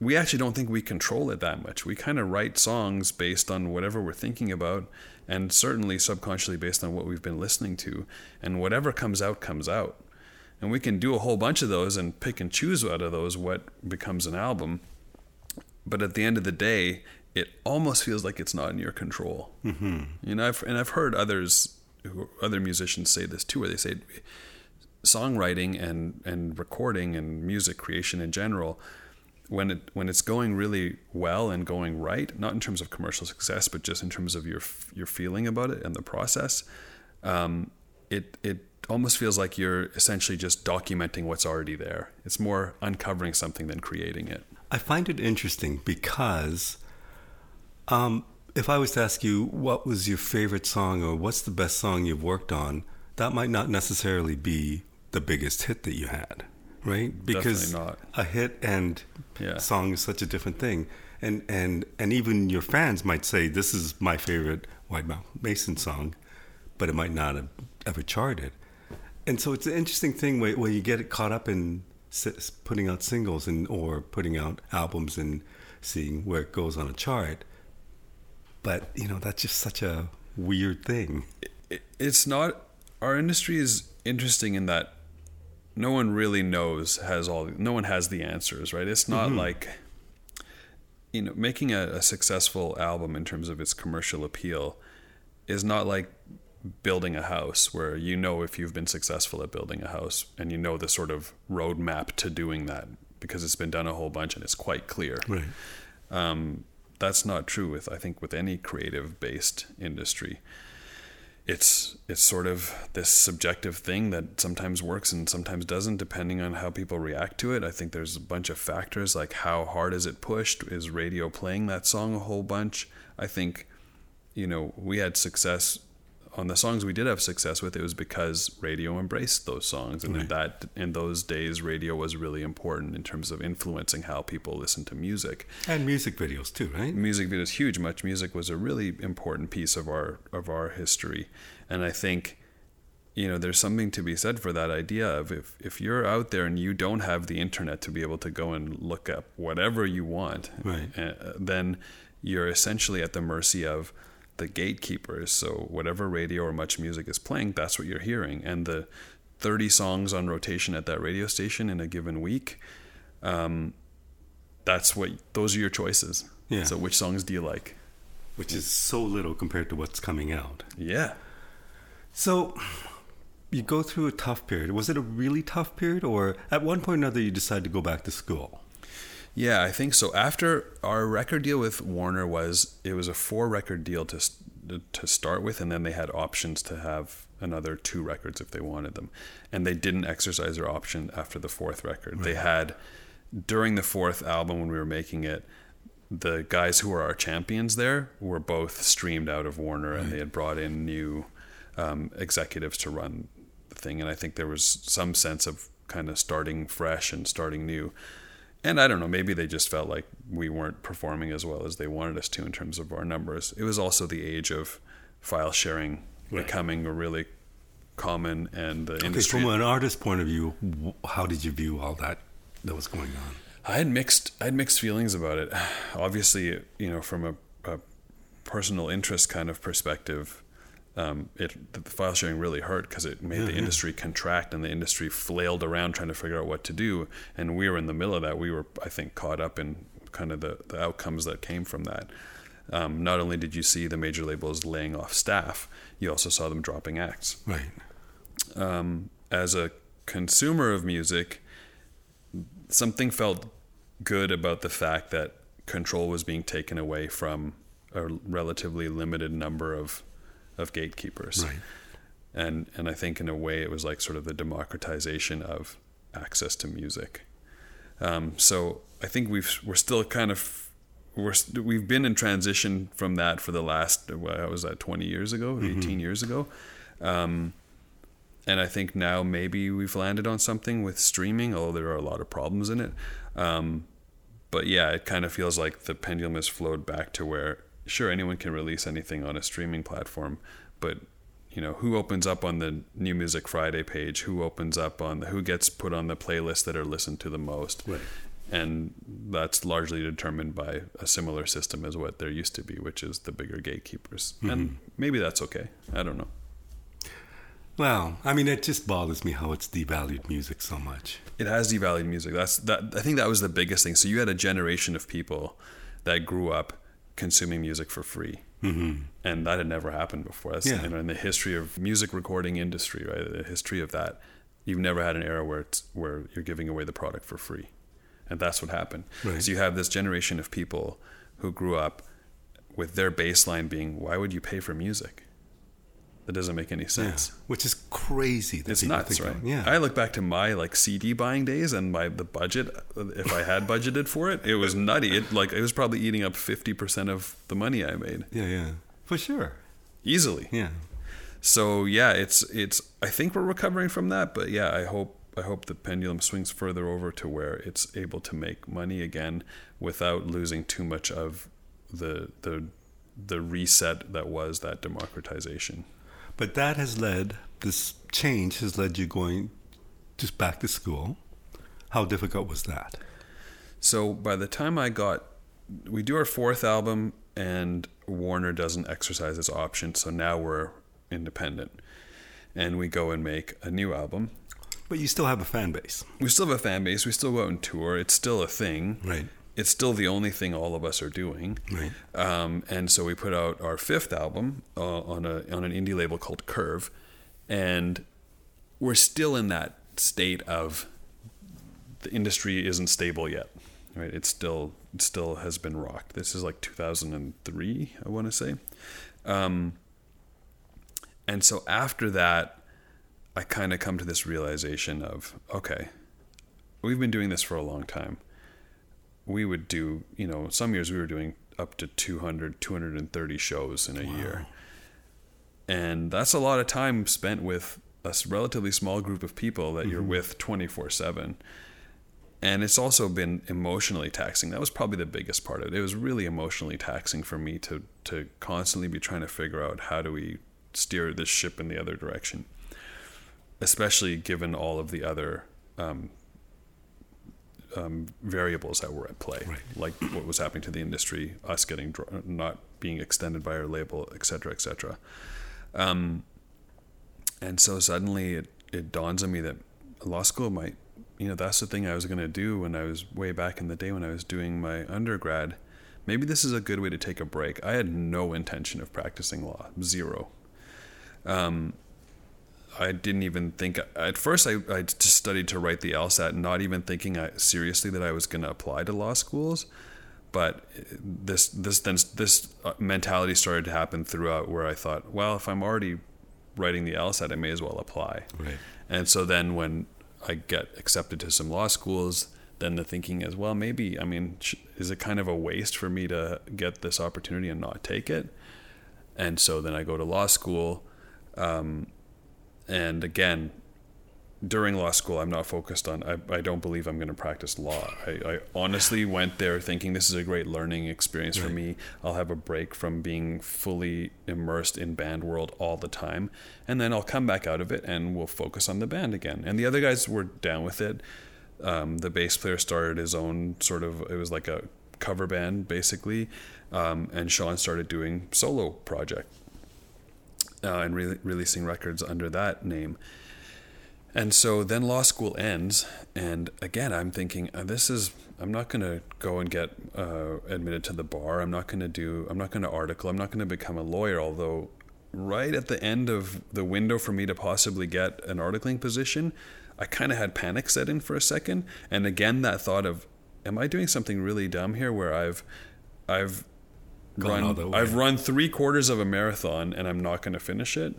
we actually don't think we control it that much. We kind of write songs based on whatever we're thinking about, and certainly subconsciously based on what we've been listening to, and whatever comes out, comes out. And we can do a whole bunch of those and pick and choose out of those what becomes an album. But at the end of the day, it almost feels like it's not in your control. Mm-hmm. You know, I've heard other musicians say this too, where they say songwriting and recording and music creation in general, when it's going really well and going right, not in terms of commercial success, but just in terms of your feeling about it and the process, it almost feels like you're essentially just documenting what's already there. It's more uncovering something than creating it. I find it interesting because if I was to ask you, what was your favorite song, or what's the best song you've worked on, that might not necessarily be the biggest hit that you had, right? Because definitely not. A hit and yeah. song is such a different thing. And even your fans might say, this is my favorite Wide Mouth Mason song, but it might not have ever charted. And so it's an interesting thing where you get caught up in putting out singles or putting out albums and seeing where it goes on a chart. But, you know, that's just such a weird thing. It's not... Our industry is interesting in that no one really knows, no one has the answers, right? It's not mm-hmm. like, you know, making a successful album in terms of its commercial appeal is not like building a house, where you know if you've been successful at building a house, and you know the sort of roadmap to doing that because it's been done a whole bunch and it's quite clear. Right. That's not true with any creative based industry. It's sort of this subjective thing that sometimes works and sometimes doesn't, depending on how people react to it. I think there's a bunch of factors, like how hard is it pushed? Is radio playing that song a whole bunch? I think you know, we had success on the songs we did have success with. It was because radio embraced those songs. And right. that in those days, radio was really important in terms of influencing how people listen to music. And music videos too, right? Music videos, huge. Much music was a really important piece of our history. And I think, you know, there's something to be said for that idea of if you're out there and you don't have the internet to be able to go and look up whatever you want, right. Then you're essentially at the mercy of the gatekeepers. So whatever radio or Much Music is playing, that's what you're hearing. And the 30 songs on rotation at that radio station in a given week, that's what, those are your choices. Yeah. So which songs do you like? Which is so little compared to what's coming out. Yeah. So you go through a tough period. Was it a really tough period, or at one point or another you decide to go back to school? Yeah, I think so. After our record deal with Warner was a 4-record deal to start with, and then they had options to have another 2 records if they wanted them. And they didn't exercise their option after the 4th record. Right. They had, during the 4th album when we were making it, the guys who were our champions there were both streamed out of Warner, right. and they had brought in new executives to run the thing. And I think there was some sense of kind of starting fresh and starting new. And I don't know, maybe they just felt like we weren't performing as well as they wanted us to in terms of our numbers. It was also the age of file sharing right. becoming a really common and the industry. From an artist's point of view, how did you view all that was going on? I had mixed feelings about it. Obviously, you know, from a personal interest kind of perspective, the file sharing really hurt because it made the industry contract, and the industry flailed around trying to figure out what to do. And we were in the middle of that. We were, I think, caught up in kind of the outcomes that came from that. Not only did you see the major labels laying off staff, you also saw them dropping acts. Right. As a consumer of music, something felt good about the fact that control was being taken away from a relatively limited number of gatekeepers. Right. And I think in a way it was like sort of the democratization of access to music. So I think we've been in transition from that for the last, what was that, 20 years ago, 18 years ago. And I think now maybe we've landed on something with streaming, although there are a lot of problems in it. But yeah, it kind of feels like the pendulum has flowed back to where, sure, anyone can release anything on a streaming platform, but you know, who opens up on the New Music Friday page? Who opens up on who gets put on the playlists that are listened to the most? Right. And that's largely determined by a similar system as what there used to be, which is the bigger gatekeepers. Mm-hmm. And maybe that's okay. I don't know. Well, I mean, it just bothers me how it's devalued music so much. It has devalued music. I think that was the biggest thing. So you had a generation of people that grew up consuming music for free, and that had never happened before. That's you know, in the history of music recording industry, right? The history of that, you've never had an era where you're giving away the product for free, and that's what happened. Right. So you have this generation of people who grew up with their baseline being, "Why would you pay for music? That doesn't make any sense." Yeah. Which is crazy. It's nuts, right? Yeah. I look back to my like CD buying days and the budget, if I had budgeted for it, it was nutty. It was probably eating up 50% of the money I made. Yeah, yeah. For sure. Easily. Yeah. So yeah, it's I think we're recovering from that, but yeah, I hope the pendulum swings further over to where it's able to make money again without losing too much of the reset that was that democratization. But that has led, this change has led you going just back to school. How difficult was that? So by the time we do our 4th album and Warner doesn't exercise its option. So now we're independent and we go and make a new album. But you still have a fan base. We still have a fan base. We still go out and tour. It's still a thing. Right. It's still the only thing all of us are doing. Right. And so we put out our 5th album on an indie label called Curve. And we're still in that state of the industry isn't stable yet. Right? It still has been rocked. This is like 2003, I want to say. And so after that, I kind of come to this realization of, okay, we've been doing this for a long time. We would do, you know, some years we were doing up to 230 shows in a year. And that's a lot of time spent with a relatively small group of people that you're with 24/7. And it's also been emotionally taxing. That was probably the biggest part of it. It was really emotionally taxing for me to constantly be trying to figure out how do we steer this ship in the other direction, especially given all of the other variables that were at play, right. Like what was happening to the industry, us getting not being extended by our label, et cetera, et cetera. And so suddenly it dawns on me that law school might, you know, that's the thing I was going to do when I was way back in the day when I was doing my undergrad. Maybe this is a good way to take a break. I had no intention of practicing law, zero. I didn't even think, at first I just studied to write the LSAT, not even thinking seriously that I was going to apply to law schools. But this mentality started to happen throughout where I thought, well, if I'm already writing the LSAT, I may as well apply. Right. And so then when I get accepted to some law schools, then the thinking is, well, maybe, I mean, is it kind of a waste for me to get this opportunity and not take it? And so then I go to law school. And again, during law school, I'm not focused on, I don't believe I'm going to practice law. I honestly went there thinking this is a great learning experience for me. I'll have a break from being fully immersed in band world all the time. And then I'll come back out of it and we'll focus on the band again. And the other guys were down with it. The bass player started his own sort of, it was like a cover band basically. And Sean started doing solo project and releasing records under that name. And so then law school ends. And again, I'm thinking, I'm not going to go and get admitted to the bar. I'm not going to article. I'm not going to become a lawyer. Although right at the end of the window for me to possibly get an articling position, I kind of had panic set in for a second. And again, that thought of, am I doing something really dumb here where I've run 3/4 of a marathon and I'm not going to finish it?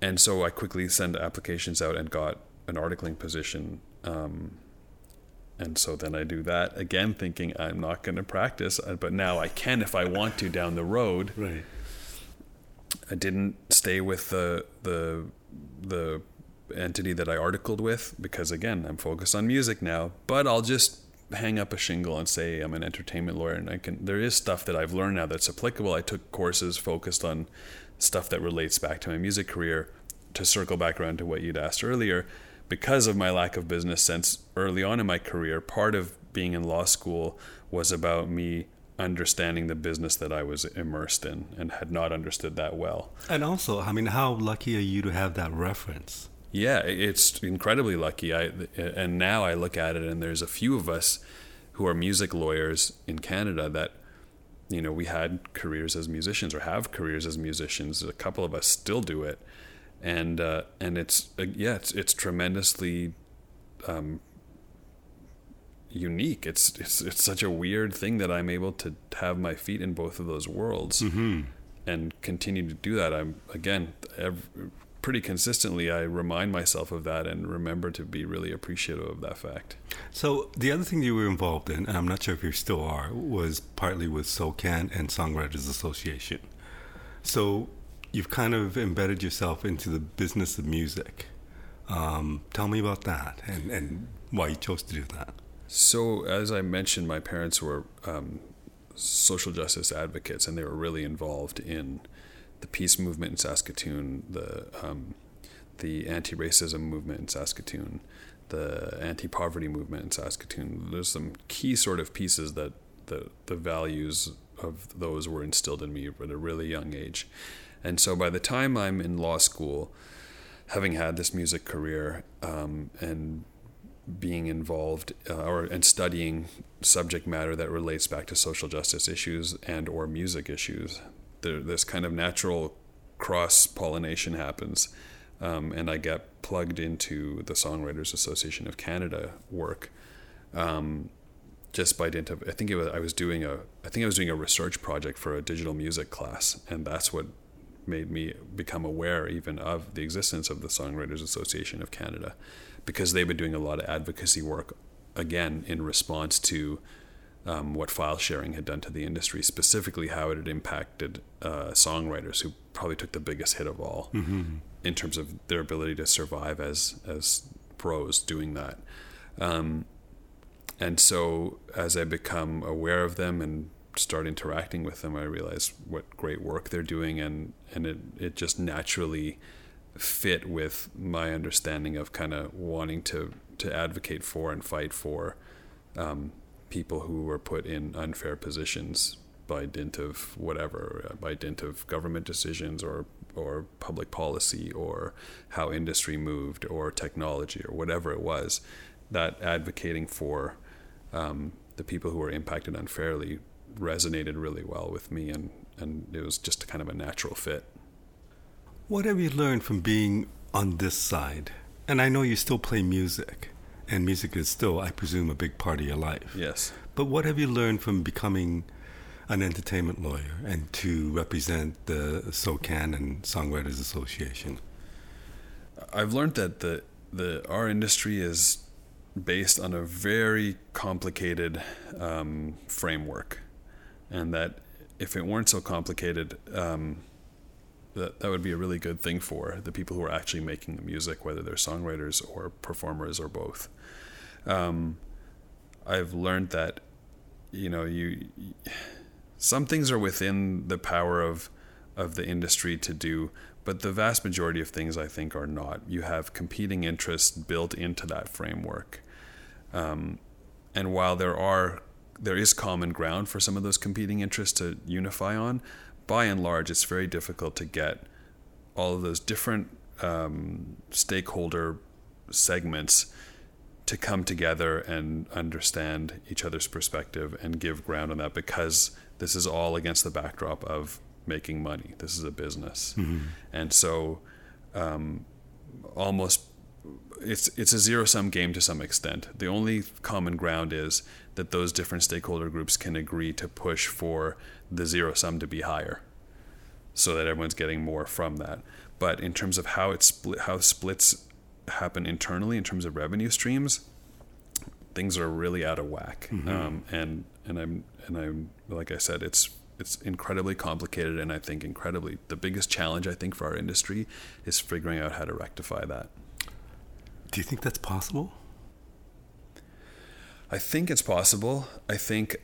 And so I quickly sent applications out and got an articling position. And so then I do that again, thinking I'm not going to practice, but now I can if I want to down the road. Right. I didn't stay with the entity that I articled with because, again, I'm focused on music now. But I'll just hang up a shingle and say I'm an entertainment lawyer, and there is stuff that I've learned now that's applicable. I took courses focused on stuff that relates back to my music career, to circle back around to what you'd asked earlier. Because of my lack of business sense early on in my career, part of being in law school was about me understanding the business that I was immersed in and had not understood that well. And also, I mean, how lucky are you to have that reference? Yeah, it's incredibly lucky. And now I look at it, and there's a few of us who are music lawyers in Canada that, you know, we had careers as musicians or have careers as musicians. A couple of us still do it. And it's tremendously unique. It's such a weird thing that I'm able to have my feet in both of those worlds and continue to do that. Pretty consistently, I remind myself of that and remember to be really appreciative of that fact. So the other thing you were involved in, and I'm not sure if you still are, was partly with SOCAN and Songwriters Association. So you've kind of embedded yourself into the business of music. Tell me about that and why you chose to do that. So as I mentioned, my parents were social justice advocates, and they were really involved in the peace movement in Saskatoon, the anti-racism movement in Saskatoon, the anti-poverty movement in Saskatoon. There's some key sort of pieces that the values of those were instilled in me at a really young age. And so by the time I'm in law school, having had this music career and being involved and studying subject matter that relates back to social justice issues and or music issues, this kind of natural cross-pollination happens, and I get plugged into the Songwriters Association of Canada work just by dint of, I think I was doing a research project for a digital music class, and that's what made me become aware even of the existence of the Songwriters Association of Canada, because they've been doing a lot of advocacy work, again, in response to what file sharing had done to the industry, specifically how it had impacted songwriters, who probably took the biggest hit of all mm-hmm. in terms of their ability to survive as pros doing that. And so as I become aware of them and start interacting with them, I realize what great work they're doing, and it just naturally fit with my understanding of kind of wanting to advocate for and fight for people who were put in unfair positions by dint of whatever, by dint of government decisions or public policy or how industry moved or technology or whatever it was, that advocating for the people who were impacted unfairly resonated really well with me, and it was just kind of a natural fit. What have you learned from being on this side? And I know you still play music, and music is still, I presume, a big part of your life. Yes. But what have you learned from becoming an entertainment lawyer and to represent the SOCAN and Songwriters Association? I've learned that our industry is based on a very complicated framework, and that if it weren't so complicated, that would be a really good thing for the people who are actually making the music, whether they're songwriters or performers or both. I've learned that, some things are within the power of the industry to do, but the vast majority of things, I think, are not. You have competing interests built into that framework. And while there is common ground for some of those competing interests to unify on, by and large, it's very difficult to get all of those different stakeholder segments to come together and understand each other's perspective and give ground on that, because this is all against the backdrop of making money. This is a business. Mm-hmm. And so almost it's a zero-sum game to some extent. The only common ground is that those different stakeholder groups can agree to push for the zero-sum to be higher so that everyone's getting more from that. But in terms of how splits happen internally in terms of revenue streams, things are really out of whack. Mm-hmm. And I'm like I said, it's incredibly complicated, and I think the biggest challenge, I think, for our industry is figuring out how to rectify that. Do you think that's possible? I think it's possible. I think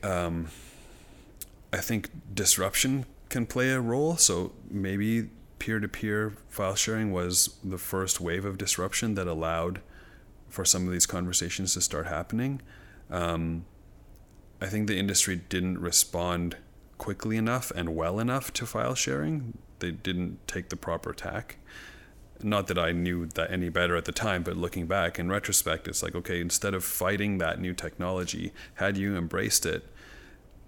disruption can play a role. So maybe peer-to-peer file sharing was the first wave of disruption that allowed for some of these conversations to start happening. I think the industry didn't respond quickly enough and well enough to file sharing. They didn't take the proper tack. Not that I knew that any better at the time, but looking back in retrospect, it's like, okay, instead of fighting that new technology, had you embraced it,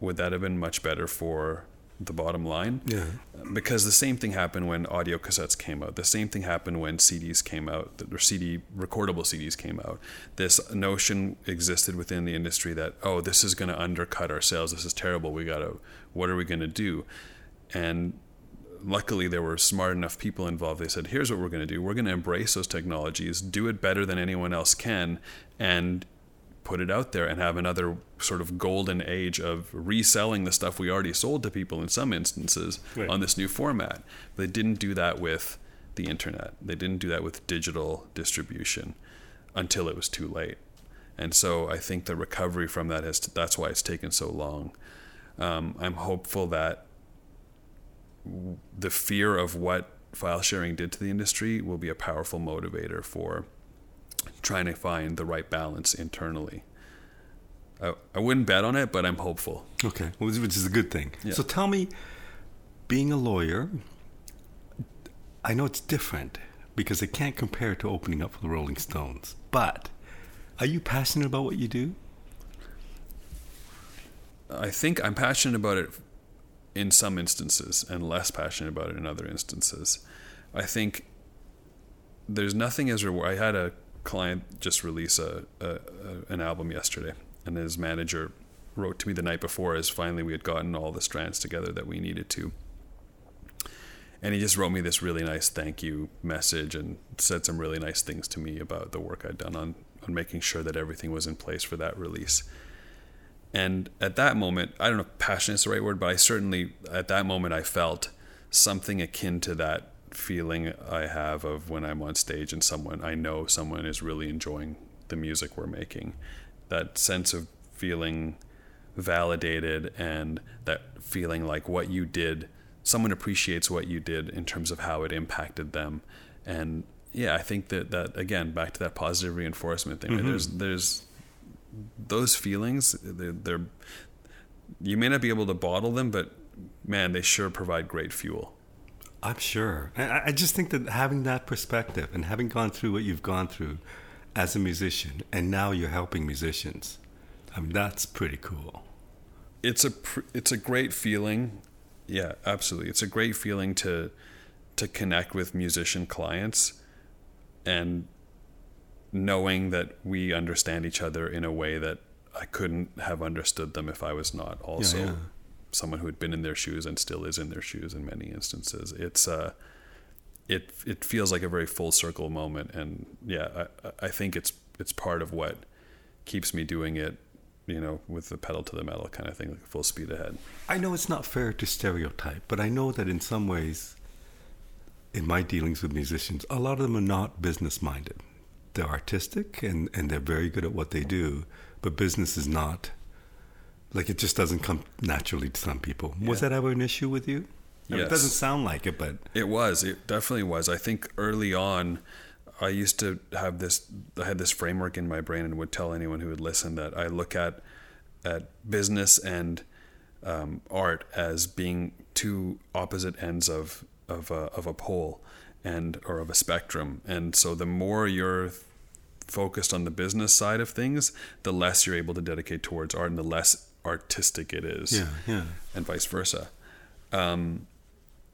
would that have been much better for the bottom line? Yeah. Because the same thing happened when audio cassettes came out. The same thing happened when CDs came out, or recordable CDs came out. This notion existed within the industry that, oh, this is going to undercut our sales. This is terrible. What are we going to do? And luckily there were smart enough people involved. They said, here's what we're going to do. We're going to embrace those technologies, do it better than anyone else can, and put it out there, and have another sort of golden age of reselling the stuff we already sold to people in some instances on this new format. But they didn't do that with the internet. They didn't do that with digital distribution until it was too late. And so I think the recovery from that that's why it's taken so long. I'm hopeful that the fear of what file sharing did to the industry will be a powerful motivator for trying to find the right balance internally. I wouldn't bet on it, but I'm hopeful. Okay, which is a good thing. Yeah. So tell me, being a lawyer, I know it's different because it can't compare to opening up for the Rolling Stones, but are you passionate about what you do? I think I'm passionate about it in some instances and less passionate about it in other instances. I think there's nothing as rewarding. I had a client just release an album yesterday, and his manager wrote to me the night before as finally we had gotten all the strands together that we needed to, and he just wrote me this really nice thank you message and said some really nice things to me about the work I'd done on making sure that everything was in place for that release. And at that moment, I don't know if passion is the right word, but I certainly, at that moment, I felt something akin to that feeling I have of when I'm on stage and someone, I know someone is really enjoying the music we're making. That sense of feeling validated and that feeling like what you did, someone appreciates what you did in terms of how it impacted them. And yeah, I think that again, back to that positive reinforcement thing, mm-hmm. there's those feelings, they're you may not be able to bottle them, but man, they sure provide great fuel. I'm sure. I just think that having that perspective and having gone through what you've gone through as a musician, and now you're helping musicians, I mean, that's pretty cool. It's a great feeling. Yeah, absolutely. It's a great feeling to connect with musician clients and knowing that we understand each other in a way that I couldn't have understood them if I was not also someone who had been in their shoes and still is in their shoes in many instances. It's it feels like a very full circle moment, and yeah, I think it's part of what keeps me doing it, with the pedal to the metal kind of thing, like full speed ahead. I know it's not fair to stereotype, but I know that in some ways, in my dealings with musicians, a lot of them are not business-minded. They're artistic and they're very good at what they do, but business is not, like it just doesn't come naturally to some people. Yeah. Was that ever an issue with you? Yes. It doesn't sound like it, but... It definitely was. I think early on, I used to have I had this framework in my brain and would tell anyone who would listen that I look at business and art as being two opposite ends of a pole or of a spectrum. And so the more you're focused on the business side of things, the less you're able to dedicate towards art and the less artistic it is. Yeah. And vice versa.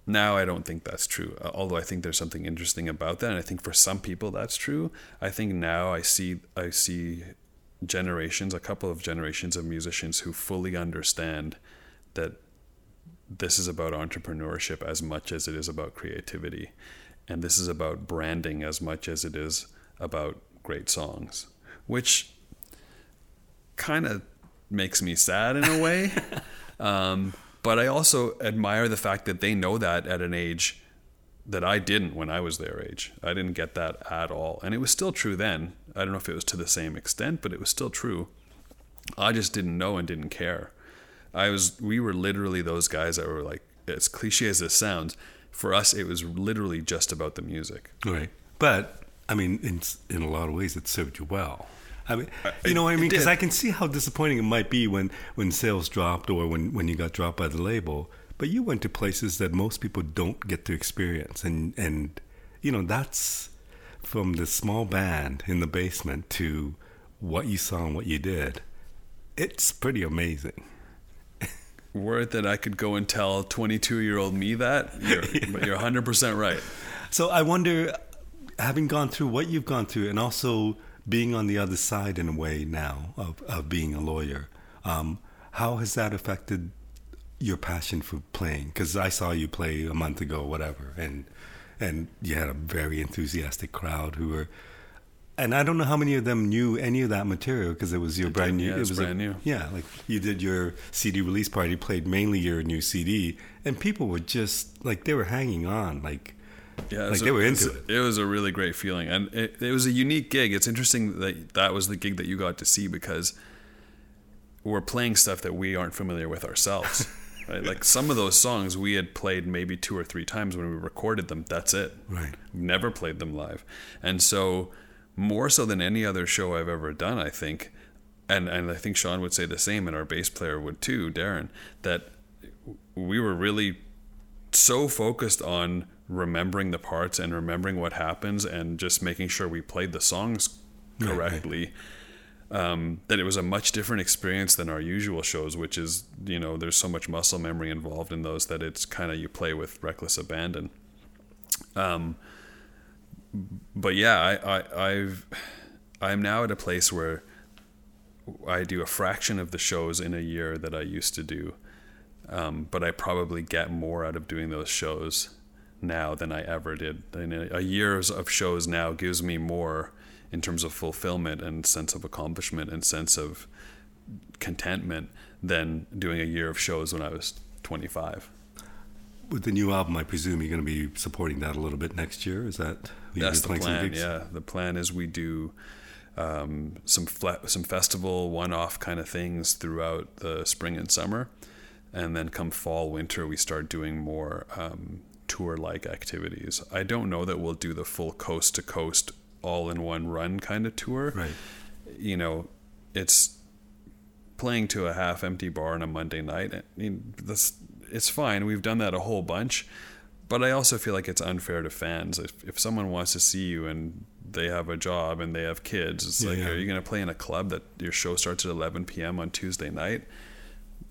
Now I don't think that's true, although I think there's something interesting about that, and I think for some people that's true. I think now I see generations, a couple of generations of musicians who fully understand that this is about entrepreneurship as much as it is about creativity, and this is about branding as much as it is about great songs, which kind of makes me sad in a way. But I also admire the fact that they know that at an age that I didn't when I was their age. I didn't get that at all. And it was still true then. I don't know if it was to the same extent, but it was still true. I just didn't know and didn't care. We were literally those guys that were like, as cliche as this sounds, for us, it was literally just about the music. Right. But, I mean, in a lot of ways, it served you well. I mean, you know what I mean? Because I can see how disappointing it might be when sales dropped or when you got dropped by the label. But you went to places that most people don't get to experience. And you know, that's from the small band in the basement to what you saw and what you did. It's pretty amazing. Were it that I could go and tell 22-year-old me that, but you're 100% right. So I wonder, having gone through what you've gone through and also... being on the other side in a way now of being a lawyer, how has that affected your passion for playing? Because I saw you play a month ago, whatever, and you had a very enthusiastic crowd who were, and I don't know how many of them knew any of that material because it was your brand new. Yeah, it was brand new. Yeah, like you did your CD release party, played mainly your new CD, and people were just like they were hanging on, like. Yeah, like they were into it. It was a really great feeling, and it was a unique gig. It's interesting that that was the gig that you got to see because we're playing stuff that we aren't familiar with ourselves. Right? Like some of those songs we had played maybe 2 or 3 times when we recorded them. That's it. Right. Never played them live, and so more so than any other show I've ever done, I think, and I think Sean would say the same, and our bass player would too, Darren, that we were really so focused on remembering the parts and remembering what happens and just making sure we played the songs correctly, right. That it was a much different experience than our usual shows, which is, there's so much muscle memory involved in those that it's kind of you play with reckless abandon. But yeah, I'm now at a place where I do a fraction of the shows in a year that I used to do, but I probably get more out of doing those shows now than I ever did. And a years of shows now gives me more in terms of fulfillment and sense of accomplishment and sense of contentment than doing a year of shows when I was 25. With the new album, I presume you're going to be supporting that a little bit next year. Is that? That's the plan. Yeah, the plan is we do some festival one-off kind of things throughout the spring and summer, and then come fall, winter, we start doing more tour-like activities. I don't know that we'll do the full coast-to-coast, all-in-one-run kind of tour. Right. You know, it's playing to a half-empty bar on a Monday night. I mean, it's fine. We've done that a whole bunch. But I also feel like it's unfair to fans. If someone wants to see you and they have a job and they have kids, it's are you going to play in a club that your show starts at 11 p.m. on Tuesday night?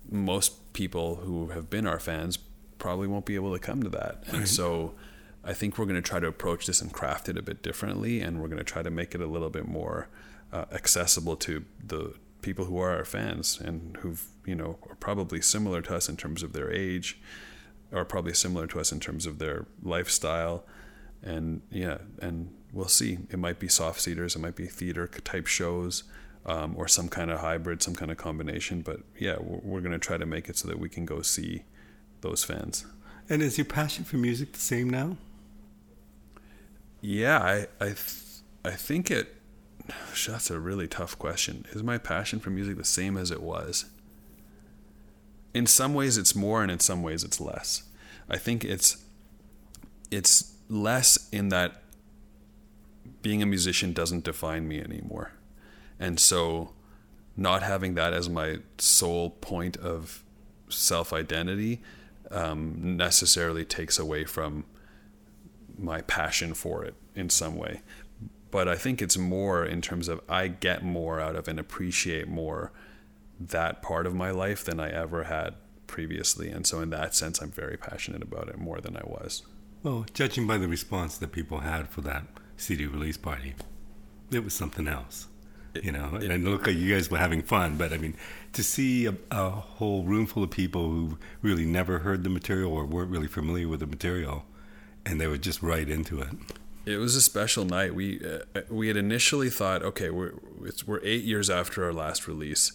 Most people who have been our fans probably won't be able to come to that. And so I think we're going to try to approach this and craft it a bit differently. And we're going to try to make it a little bit more accessible to the people who are our fans and who've, you know, are probably similar to us in terms of their age, are probably similar to us in terms of their lifestyle. And yeah, and we'll see. It might be soft seaters, it might be theater type shows, or some kind of hybrid, some kind of combination. But yeah, we're going to try to make it so that we can go see those fans. And is your passion for music the same now? Yeah, I think it... That's a really tough question. Is my passion for music the same as it was? In some ways it's more, and in some ways it's less. I think it's less in that being a musician doesn't define me anymore. And so not having that as my sole point of self-identity necessarily takes away from my passion for it in some way. But I think it's more in terms of I get more out of and appreciate more that part of my life than I ever had previously. And so in that sense, I'm very passionate about it more than I was. Well, judging by the response that people had for that CD release party, it was something else. You know, and it looked like you guys were having fun. But I mean, to see a whole room full of people who really never heard the material or weren't really familiar with the material, and they were just right into it. It was a special night. We had initially thought, okay, we're 8 years after our last release.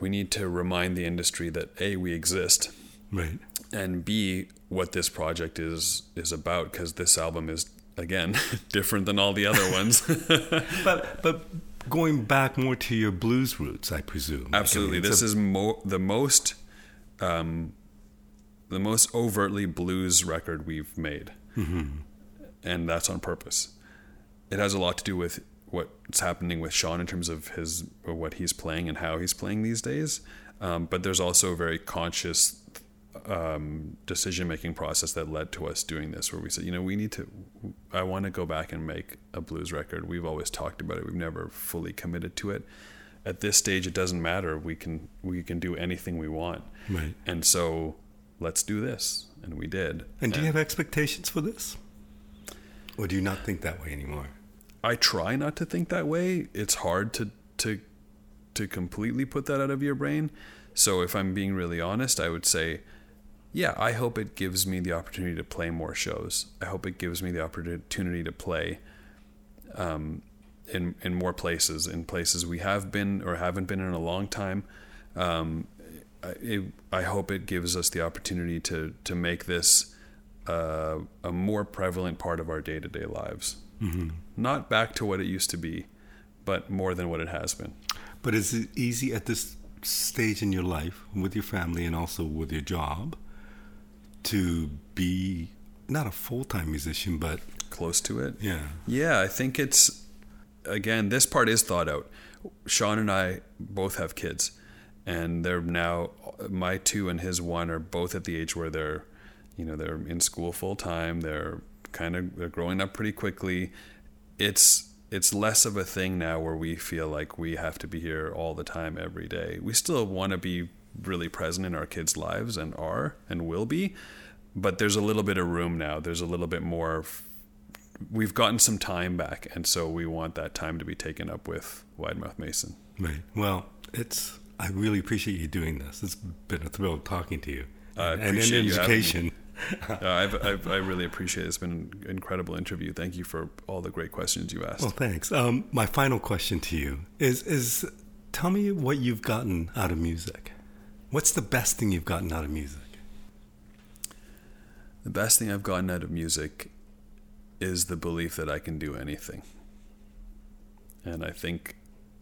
We need to remind the industry that A, we exist, right, and B, what this project is about, because this album is again different than all the other ones. But going back more to your blues roots, I presume. Absolutely, this is the most overtly blues record we've made. Mm-hmm. And that's on purpose. It has a lot to do with what's happening with Sean in terms of what he's playing and how he's playing these days. But there's also a very conscious decision-making process that led to us doing this, where we said, you know, I want to go back and make a blues record. We've always talked about it. We've never fully committed to it. At this stage, it doesn't matter. We can do anything we want. Right. And so let's do this. And we did. And do you have expectations for this? Or do you not think that way anymore? I try not to think that way. It's hard to completely put that out of your brain. So if I'm being really honest, I would say, yeah, I hope it gives me the opportunity to play more shows. I hope it gives me the opportunity to play in more places, in places we have been or haven't been in a long time. I hope it gives us the opportunity to make this a more prevalent part of our day-to-day lives. Mm-hmm. Not back to what it used to be, but more than what it has been. But is it easy at this stage in your life, with your family and also with your job, to be not a full-time musician, but... close to it? Yeah. Yeah, I think it's... Again, this part is thought out. Sean and I both have kids, and they're now... My two and his one are both at the age where they're... You know, they're in school full time. They're growing up pretty quickly. It's less of a thing now where we feel like we have to be here all the time every day. We still want to be really present in our kids' lives and are and will be, but there's a little bit of room now. There's a little bit more. We've gotten some time back, and so we want that time to be taken up with Wide Mouth Mason. Right. Well, I really appreciate you doing this. It's been a thrill talking to you. I appreciate education. I really appreciate it. It's been an incredible interview. Thank you for all the great questions you asked. Well, thanks. My final question to you is Tell me what you've gotten out of music. What's the best thing you've gotten out of music? The best thing I've gotten out of music is the belief that I can do anything. And I think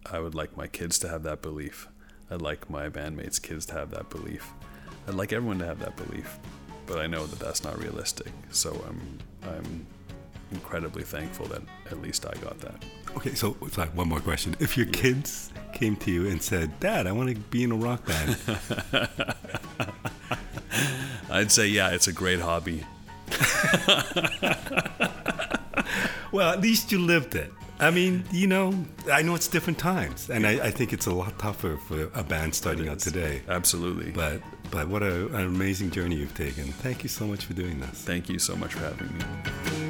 I would like my kids to have that belief. I'd like my bandmates' kids to have that belief. I'd like everyone to have that belief. But I know that that's not realistic. So I'm incredibly thankful that at least I got that. Okay, so sorry, one more question. If your kids came to you and said, "Dad, I want to be in a rock band," I'd say, "Yeah, it's a great hobby." Well, at least you lived it. I mean, you know, I know it's different times, and I think it's a lot tougher for a band starting out today. Absolutely. But what an amazing journey you've taken. Thank you so much for doing this. Thank you so much for having me.